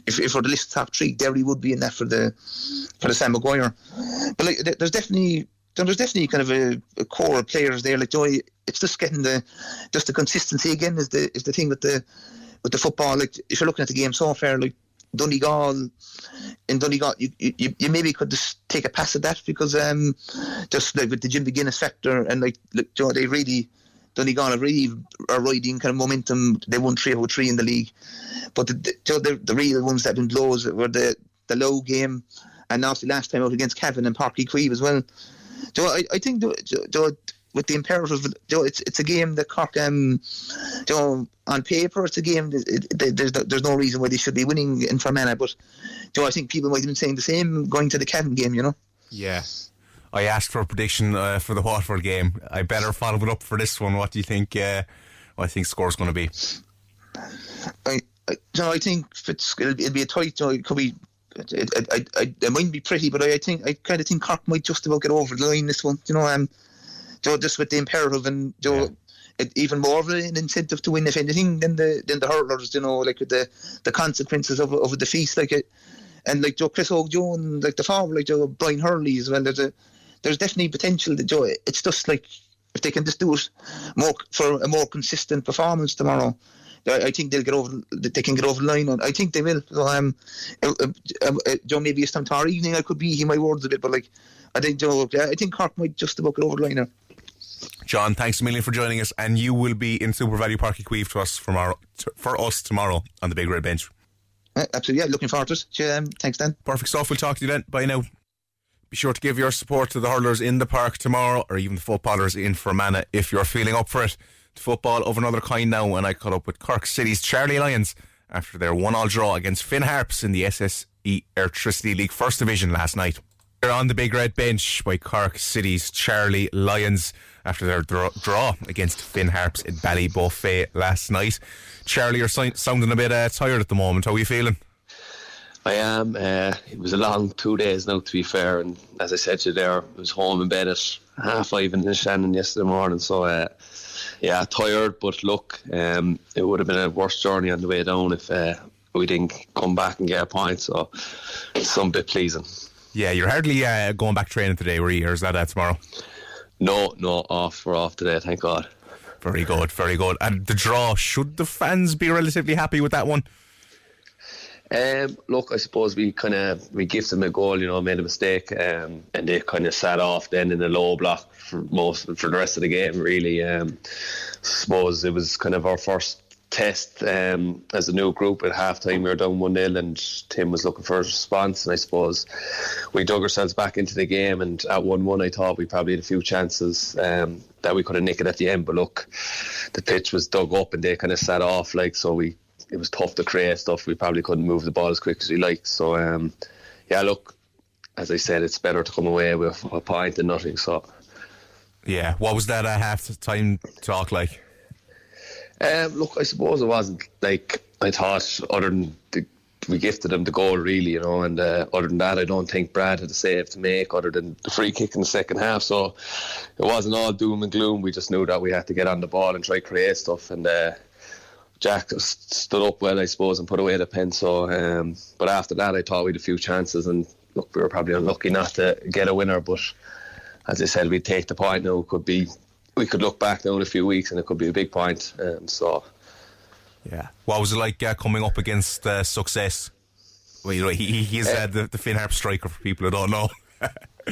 if for the list of top three. Derry would be in that for the Sam Maguire, but like there's definitely kind of a core of players there. Like Joey, it's just getting the consistency again is the thing with the football. Like if you're looking at the game so far, like in Donegal, you maybe could just take a pass at that because just like with the Jim McGuinness factor and like you know, they really Donegal really are riding kind of momentum. They won 3-0-3 in the league, but the real ones that have been blows were the Low game, and obviously last time out against Cavan and Páirc Uí Chaoimh as well. So I think with the imperative, you know, it's a game that Cork, you know, on paper it's a game. There's no reason why they should be winning in Fermanagh, but you know, I think people might have been saying the same going to the Cavan game. You know. Yeah, I asked for a prediction for the Waterford game. I better follow it up for this one. What do you think? What I think score's going to be? I think it'll be a tight. You know, it could be. It mightn't be pretty, but I kind of think Cork might just about get over the line this one. You know, so just with the imperative and even more of an incentive to win, if anything, than the hurlers, you know, like with the consequences of a defeat, like it, and like Joe Chris O'Jones, like the forward, like Joe Brian Hurley as well. There's definitely potential that Joe. It's just like if they can just do it more for a more consistent performance tomorrow, I think they can get over the line, and I think they will. So Joe, maybe it's time tomorrow evening. I could be hearing my words a bit, but like I think Joe, I think Cork might just about get over the line now. John, thanks a million for joining us, and you will be in Super Value Páirc Uí Chaoimh to us for us tomorrow on the Big Red Bench. Absolutely, yeah, looking forward to it. Thanks, Dan. Perfect stuff. We'll talk to you then. Bye now. Be sure to give your support to the hurlers in the park tomorrow, or even the footballers in Fermanagh if you're feeling up for it. Football of another kind now, and I caught up with Cork City's Charlie Lyons after their 1-1 draw against Finn Harps in the SSE Electricity League First Division last night. They're on the Big Red Bench by Cork City's Charlie Lyons after their draw against Finn Harps at Ballybofey last night. Charlie, you're sounding a bit tired at the moment. How are you feeling? I am. It was a long 2 days now, to be fair, and as I said to you there, I was home in bed at 5:30 in Shannon yesterday morning, so yeah, tired, but look, it would have been a worse journey on the way down if we didn't come back and get a point, so it's some bit pleasing. Yeah, you're hardly going back training today, were you, or is that tomorrow? No, we're off today, thank God. Very good, very good. And the draw, should the fans be relatively happy with that one? Look, I suppose we gave them a goal, you know, made a mistake, and they kind of sat off then in the low block for the rest of the game, really. I suppose it was kind of our first test as a new group. At halftime, we were down 1-0, and Tim was looking for a response, and I suppose we dug ourselves back into the game, and at 1-1 I thought we probably had a few chances that we could have nicked it at the end, but look, the pitch was dug up and they kind of sat off, like, so it was tough to create stuff. We probably couldn't move the ball as quick as we liked. So, yeah, look, as I said, it's better to come away with a point than nothing. So, yeah, what was that half-time talk like? Look, I suppose it wasn't like I thought. Other than we gifted them the goal, really, you know, and other than that, I don't think Brad had a save to make other than the free kick in the second half. So it wasn't all doom and gloom. We just knew that we had to get on the ball and try to create stuff, and Jack stood up well, I suppose, and put away the pen. So, but after that, I thought we had a few chances, and look, we were probably unlucky not to get a winner. But as I said, we'd take the point now. We could look back now in a few weeks, and it could be a big point. So, yeah. What was it like coming up against success? Well, you know, he's the Finn Harps striker for people who don't know.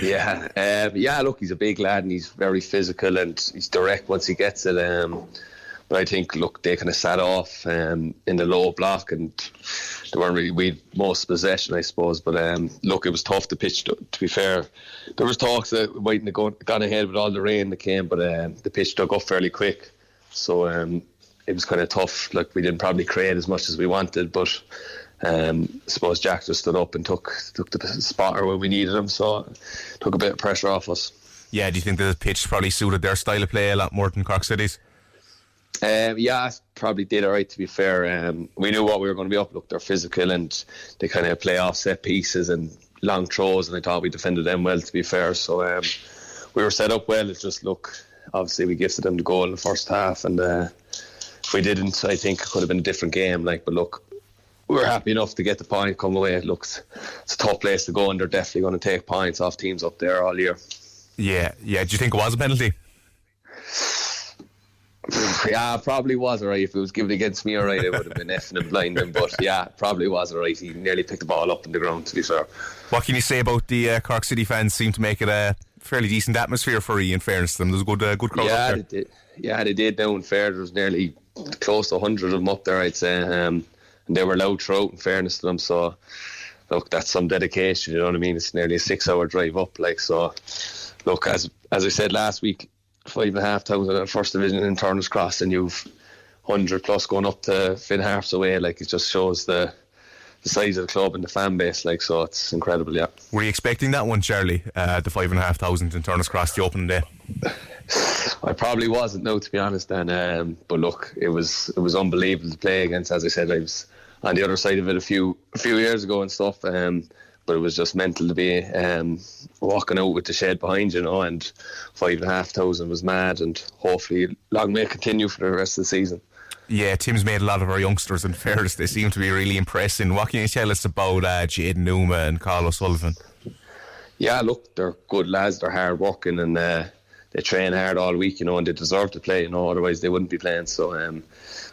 Yeah. Look, he's a big lad, and he's very physical, and he's direct once he gets it. But I think, look, they kind of sat off in the low block, and they weren't really, we most possession, I suppose. But look, it was tough to pitch. To be fair, there was talks that waiting to go gone ahead with all the rain that came, but the pitch dug up fairly quick, so it was kind of tough. Like, we didn't probably create as much as we wanted, but I suppose Jack just stood up and took the spotter where we needed him, so it took a bit of pressure off us. Yeah, do you think the pitch probably suited their style of play a lot more than Cork City's? Yeah, probably did alright, to be fair. We knew what we were going to be up. Look, they're physical and they kind of play off set pieces and long throws, and I thought we defended them well, to be fair. So we were set up well. It's just, look, obviously we gifted them the goal in the first half, and if we didn't, I think it could have been a different game. Like, but look, we were happy enough to get the point, come away. Look, it's a tough place to go, and they're definitely going to take points off teams up there all year. Yeah. Do you think it was a penalty? Yeah, probably was alright. If it was given against me, alright, I would have been effing and blinding. But yeah, probably was alright. He nearly picked the ball up in the ground, to be fair. What can you say about the Cork City fans? Seem to make it a fairly decent atmosphere for you, in fairness to them. There was a good crowd up there. They did. Now, in fair, there was nearly close to 100 of them up there, I'd say. And they were loud throughout, in fairness to them. So, look, that's some dedication, you know what I mean? It's nearly a 6-hour drive up, like, so. Look, as I said last week, 5,500 at First Division in Turners Cross, and you've 100 plus going up to Finn Harps away. Like, it just shows the size of the club and the fan base. Like, so it's incredible. Yeah. Were you expecting that one, Charlie? The 5,500 in Turners Cross, the opening day. I probably wasn't, no, to be honest. And but look, it was unbelievable to play against. As I said, I was on the other side of it a few years ago and stuff. But it was just mental to be walking out with the shed behind, you know, and 5,500 was mad, and hopefully long may it continue for the rest of the season. Yeah, Tim's made a lot of our youngsters, in fairness. They seem to be really impressing. What can you tell us about Jaden Numa and Carl O'Sullivan? Yeah, look, they're good lads, they're hard working, and they train hard all week, you know, and they deserve to play, you know, otherwise they wouldn't be playing. So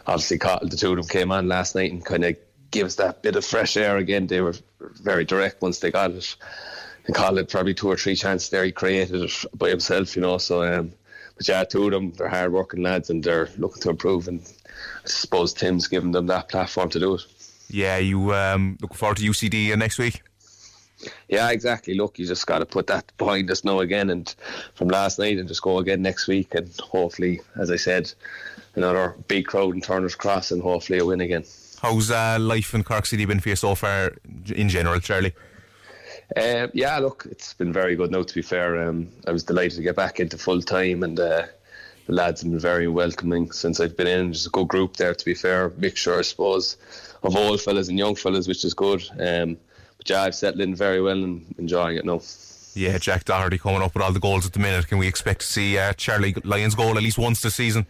obviously the two of them came on last night and kind of gave us that bit of fresh air again. They were very direct once they got it, and Carl had probably 2 or 3 chances there. He created it by himself, you know. So but yeah, two of them, they're hard working lads, and they're looking to improve, and I suppose Tim's given them that platform to do it. Yeah, you looking forward to UCD next week? Yeah, exactly. Look, you just got to put that behind us now again, and from last night, and just go again next week, and hopefully, as I said, another big crowd in Turners Cross, and hopefully a win again. How's life in Cork City been for you so far in general, Charlie? Yeah, look, it's been very good now, to be fair. I was delighted to get back into full time, and the lads have been very welcoming since I've been in. There's a good group there, to be fair. Mixture, I suppose, of old fellas and young fellas, which is good. But yeah, I've settled in very well and enjoying it now. Yeah, Jack Doherty coming up with all the goals at the minute. Can we expect to see Charlie Lyons' goal at least once this season?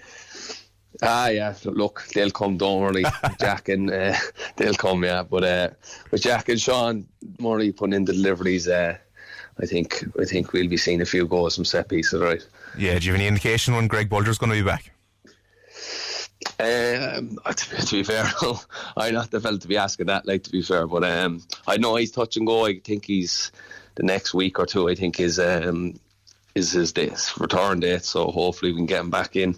Yeah, look, they'll come, don't worry. Jack and they'll come, yeah. But with Jack and Sean Murray putting in the deliveries, I think we'll be seeing a few goals from set pieces, right? Yeah, do you have any indication when Greg Bulger's going to be back? To be fair, I'm not the fella to be asking that, like, to be fair. But I know he's touch and go. I think he's the next week or two, I think, is his return date. So hopefully we can get him back in.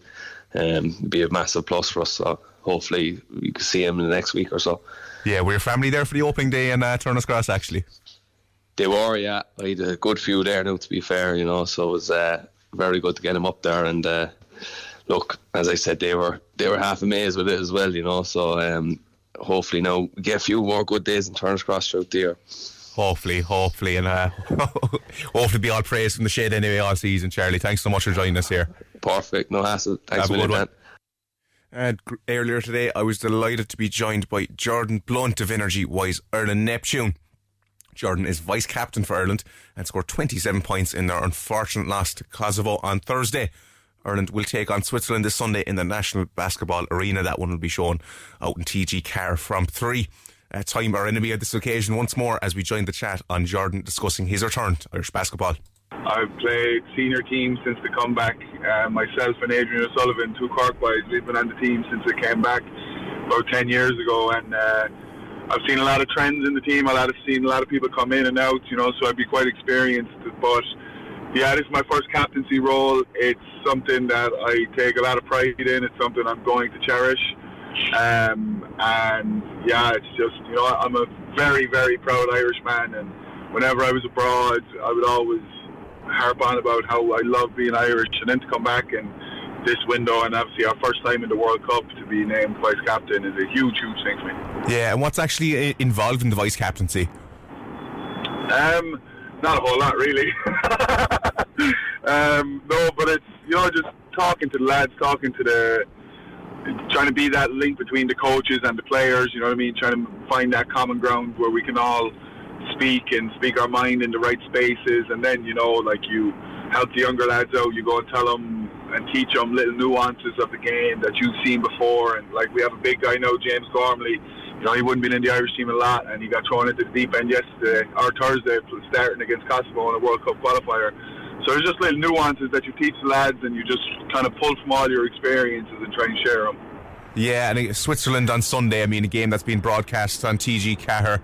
It'd be a massive plus for us, so hopefully you can see him in the next week or so. Yeah, were your family there for the opening day in Turners Cross, actually? They were, yeah. I had a good few there now, to be fair, you know, so it was very good to get him up there. And look, as I said, they were half amazed with it as well, you know, so hopefully now we get a few more good days in Turners Cross throughout the year. Hopefully, and hopefully be all praise from the shed anyway all season, Charlie. Thanks so much for joining us here. Perfect, no hassle. Thanks for that. And earlier today, I was delighted to be joined by Jordan Blunt of Energy Wise Ireland Neptune. Jordan is vice captain for Ireland and scored 27 points in their unfortunate loss to Kosovo on Thursday. Ireland will take on Switzerland this Sunday in the National Basketball Arena. That one will be shown out in TG Carr from 3. Time our enemy at this occasion once more as we join the chat on Jordan discussing his return to Irish basketball. I've played senior team since the comeback. Myself and Adrian O'Sullivan, two Cork boys, we've been on the team since it came back about 10 years ago, and I've seen a lot of trends in the team. I've seen a lot of people come in and out, you know, so I'd be quite experienced, but Yeah, this is my first captaincy role. It's something that I take a lot of pride in. It's something I'm going to cherish. And yeah, it's just, you know, I'm a very, very proud Irishman. And whenever I was abroad, I would always harp on about how I love being Irish. And then to come back and this window, and obviously our first time in the World Cup, to be named vice captain is a huge, huge thing for me. Yeah, and what's actually involved in the vice captaincy? Not a whole lot, really. No, but it's, you know, just talking to the lads, trying to be that link between the coaches and the players, you know what I mean? Trying to find that common ground where we can all speak our mind in the right spaces. And then, you know, like, you help the younger lads out, you go and tell them and teach them little nuances of the game that you've seen before. And, like, we have a big guy now, James Gormley. You know, he wouldn't been in the Irish team a lot, and he got thrown into the deep end Thursday, starting against Kosovo in a World Cup qualifier. So there's just little nuances that you teach the lads, and you just kind of pull from all your experiences and try and share them. Yeah, and Switzerland on Sunday, I mean, a game that's being broadcast on TG Cahir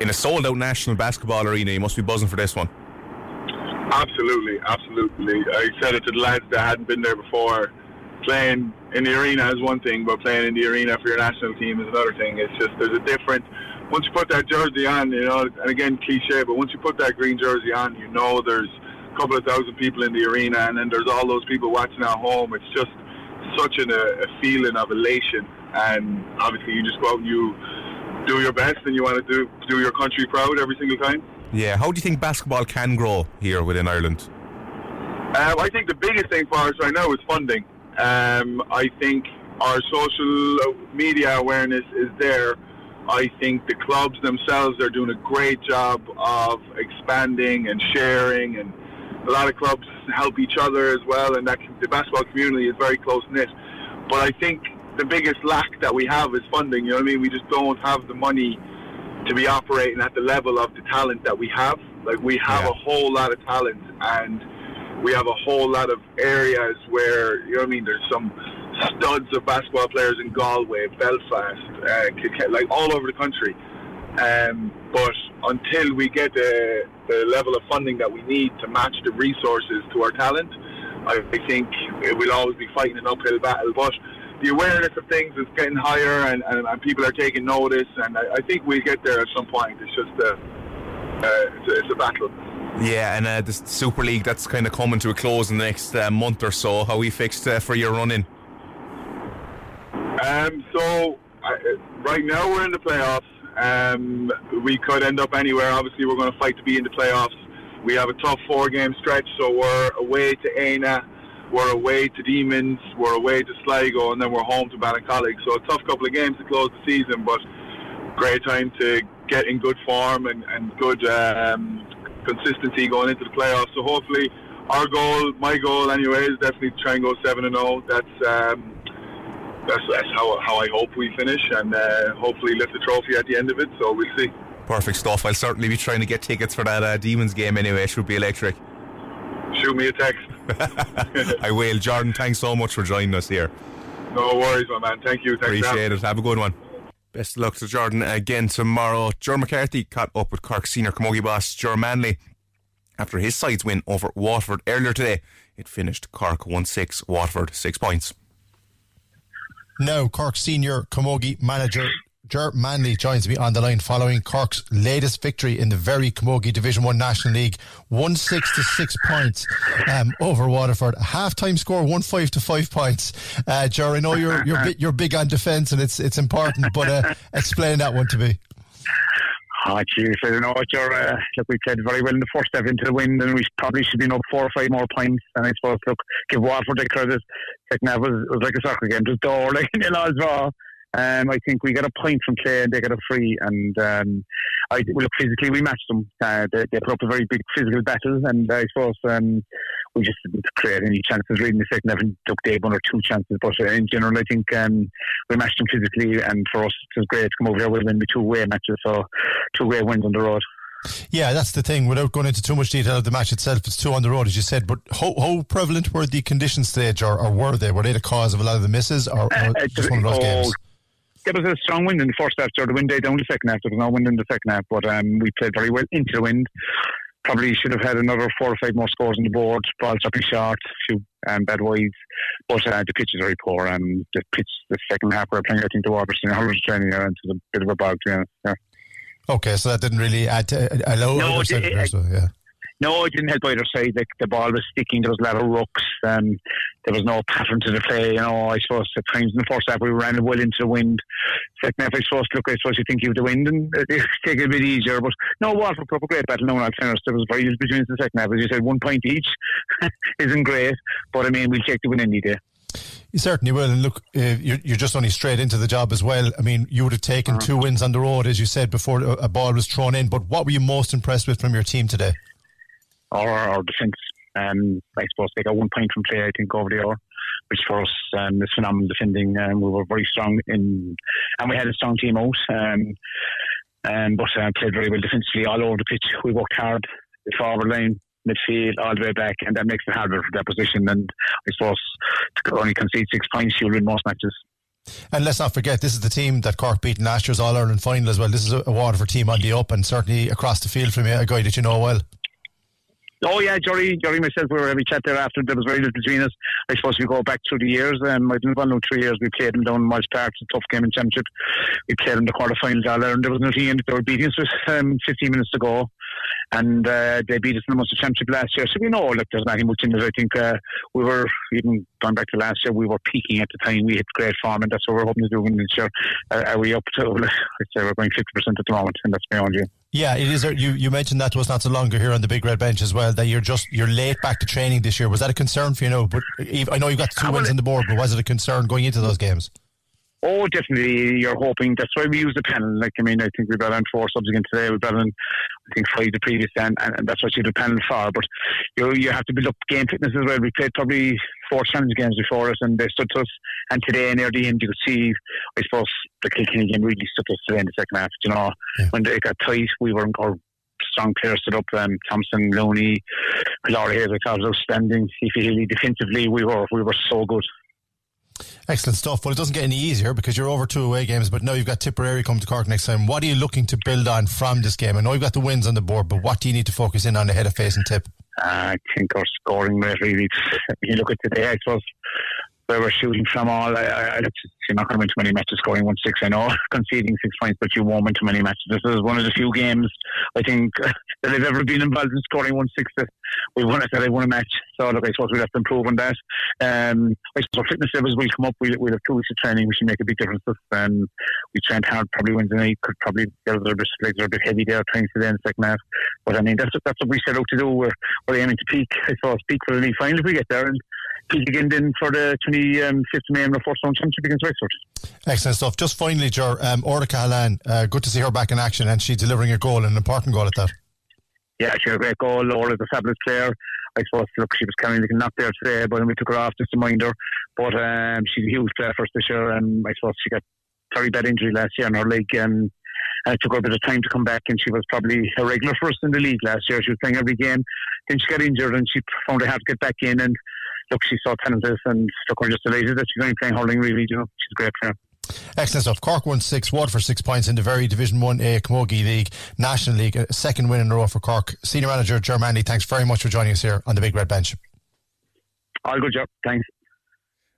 in a sold-out national basketball arena. You must be buzzing for this one. Absolutely, absolutely. I said it to the lads that hadn't been there before. Playing in the arena is one thing, but playing in the arena for your national team is another thing. It's just, there's a different, once you put that jersey on, you know, and again, cliche, but once you put that green jersey on, you know there's a couple of thousand people in the arena, and then there's all those people watching at home. It's just such a feeling of elation, and obviously you just go out and you do your best, and you want to do your country proud every single time. Yeah, how do you think basketball can grow here within Ireland? Well, I think the biggest thing for us right now is funding. I think our social media awareness is there. I think the clubs themselves are doing a great job of expanding and sharing, and a lot of clubs help each other as well, and that the basketball community is very close-knit. But I think the biggest lack that we have is funding, you know what I mean? We just don't have the money to be operating at the level of the talent that we have. Like, we have a whole lot of talent, and we have a whole lot of areas where, you know what I mean, there's some studs of basketball players in Galway, Belfast, like all over the country. But until we get the level of funding that we need to match the resources to our talent, I think we'll always be fighting an uphill battle. But the awareness of things is getting higher, and people are taking notice, and I think we'll get there at some point. It's just it's a battle. Yeah, and the Super League, that's kind of coming to a close in the next month or so. How are you fixed for your run-in? Right now we're in the playoffs. We could end up anywhere. Obviously, we're going to fight to be in the playoffs. We have a tough four-game stretch, so we're away to Aina, we're away to Demons, we're away to Sligo, and then we're home to Ballincollig. So a tough couple of games to close the season, but great time to get in good form and good... consistency going into the playoffs. So hopefully my goal anyway is definitely to try and go 7-0. That's how I hope we finish, and hopefully lift the trophy at the end of it. So we'll see. Perfect stuff. I'll certainly be trying to get tickets for that Demons game anyway. It should be electric. Shoot me a text. I will. Jordan, thanks so much for joining us here. No worries, my man. Thank you. Thanks. Appreciate it. Have a good one. Best of luck to Jordan again tomorrow. Joe McCarthy caught up with Cork senior Camogie boss Joe Manley after his side's win over Waterford earlier today. It finished Cork 1-6, Waterford 6 points. Now Cork senior Camogie manager Joe Manley joins me on the line following Cork's latest victory in the very Camogie Division 1 National League, 1-6 to 6 points over Waterford. Half-time score 1-5 to 5 points. Ger, I know you're big on defence and it's important, but explain that one to me. Oh, geez, I don't know, Ger. Look, we played very well in the first half into the wind, and we probably should have been up 4 or 5 more points. And I suppose, look, give Waterford the credit. Second half was like a soccer game, just door, like in the draw. I think we got a point from play and they got a free, and look, physically we matched them. They put up a very big physical battle, and I suppose we just didn't create any chances really in the second half. I took they one or two chances, but in general I think we matched them physically, and for us it was great to come over here. We'll win the two-way matches, so two-way wins on the road. Yeah, that's the thing. Without going into too much detail of the match itself, it's two on the road, as you said. But how prevalent were the conditions stage, or were they? Were they the cause of a lot of the misses, or just one of those games? There was a strong wind in the first half, so the wind died down the second half. There was no wind in the second half, but we played very well into the wind. probably should have had another 4 or 5 more scores on the board. Balls dropping short, few bad wides. But the pitch is very poor. And the pitch, the second half we were playing, I think, the Warburton, I was training there, and it was a bit of a bog, to be honest. Yeah. Okay, so that didn't really add to... No, it didn't help either side. Like, the ball was sticking, there was a lot of rucks, and there was no pattern to the play. You know, I suppose at times in the first half we ran well into the wind. Second half, I suppose you think you have the wind, and it's taken a bit easier. But no, Walford Cup, a great battle. No one else finished. There was very little between the second half. As you said, 1 point each isn't great. But I mean, we'll take the win any day. You certainly will. And look, you're just only straight into the job as well. I mean, you would have taken 2 wins on the road, as you said, before a ball was thrown in. But what were you most impressed with from your team today? Our defence, I suppose they got 1 point from play, I think, over the hour, which for us is phenomenal defending. We were very strong and we had a strong team out, but played very well defensively all over the pitch. We worked hard, the forward line, midfield, all the way back, and that makes it harder for that position. And I suppose to only concede 6 points, you'll win most matches. And let's not forget, this is the team that Cork beat in last year's All-Ireland final as well. This is a Waterford team on the up, and certainly across the field from you, a guy that you know well. Oh yeah, Jory and myself, we were having a chat there after. There was very little between us. I suppose we go back through the years. I don't know, 3 years we played them down in Walsh Park. It's a tough game in Championship. We played them the quarterfinals all there, and there was nothing in it. They were beating us with 15 minutes to go, and they beat us in the Munster Championship last year. So we know, look, there's nothing much in it. I think we were, even going back to last year, we were peaking at the time. We hit great form, and that's what we're hoping to do in this year. Are we up to? I'd say we're going 50% at the moment, and that's my own view. Yeah, it is. You mentioned that to us not so long ago here on the Big Red Bench as well, that you're late back to training this year. Was that a concern for you? No, but I know you've got 2 wins on the board, but was it a concern going into those games? Oh, definitely. You're hoping. That's why we use the panel. Like, I mean, I think we brought on 4 subs again today. We brought on, I think, 5 the previous time, and that's what you do the panel for. But you have to build up game fitness as well. We played probably 4 challenge games before us, and they stood to us. And today, near the end, you could see, I suppose, the Kilkenny game really stood to us today in the second half. You know, when it got tight, we were our strong players stood up. Thompson, Looney, Laura Hayes, I thought was outstanding. Defensively, we were so good. Excellent stuff. Well, it doesn't get any easier because you're over 2 away games, but now you've got Tipperary come to Cork next time. What are you looking to build on from this game? I know you've got the wins on the board, but what do you need to focus in on ahead of facing Tip? I think our scoring rate, really. You look at today, I suppose, where we're shooting from all. You're not going to win too many matches scoring 1-6, I know, conceding 6 points, but you won't win too many matches. This is one of the few games, I think, that I've ever been involved in scoring 1-6 that I won a match. So look, I suppose we'll have to improve on that. I suppose our fitness levels will come up. We'll have 2 weeks of training, which will make a big difference. We trained hard probably Wednesday night, could probably get a little bit, legs are a bit heavy there, training today in the second half. But I mean, that's what we set out to do. We're aiming to peak, I suppose, peak for the league final if we get there, and peak again then for the 25th of May in the first round championship against Wexford. Excellent stuff. Just finally, Ger, Orla Cahalan, good to see her back in action, and she's delivering a goal, an important goal at that. Yeah, she had a great goal. Orla's a fabulous player. I suppose, look, she was carrying the knock there today, but then we took her off just to mind her. But she's a huge player for us this year, and I suppose she got a very bad injury last year on her leg, and it took her a bit of time to come back, and she was probably a regular for us in the league last year. She was playing every game. Then she got injured, and she found it hard to get back in, and look, she saw talented, and we're just delighted that she's going to be playing hurling, really, you know. She's great for her. Excellent stuff. Cork won 6, Waterford 6 points in the very Division 1A Camogie League, National League, a second win in a row for Cork. Senior Manager Ger Manley, thanks very much for joining us here on the Big Red Bench. All good, Ger. Thanks.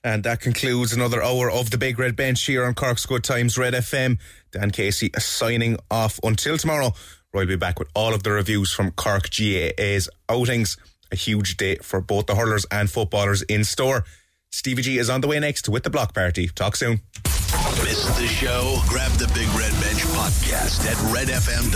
And that concludes another hour of the Big Red Bench here on Cork's Good Times Red FM. Dan Casey signing off until tomorrow. Roy will be back with all of the reviews from Cork GAA's outings. A huge day for both the hurlers and footballers in store. Stevie G is on the way next with the Block Party. Talk soon. Miss the show? Grab the Big Red Bench podcast at redfm.ie.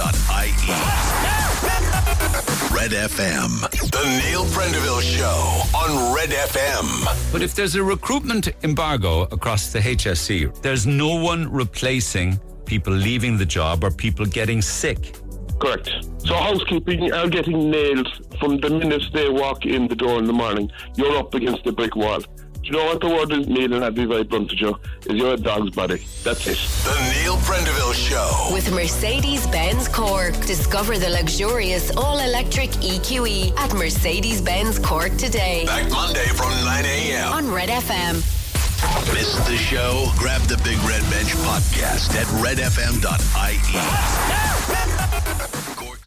Red FM. The Neil Prendeville Show on Red FM. But if there's a recruitment embargo across the HSC, there's no one replacing people leaving the job or people getting sick. Correct. So housekeeping are getting nailed from the minute they walk in the door in the morning. You're up against the brick wall. Do you know what the word is, Neil, and I'll be very blunt to you, is you're a dog's body. That's it. The Neil Prendeville Show. With Mercedes-Benz Cork. Discover the luxurious all-electric EQE at Mercedes-Benz Cork today. Back Monday from 9 a.m. on Red FM. Miss the show? Grab the Big Red Bench podcast at redfm.ie.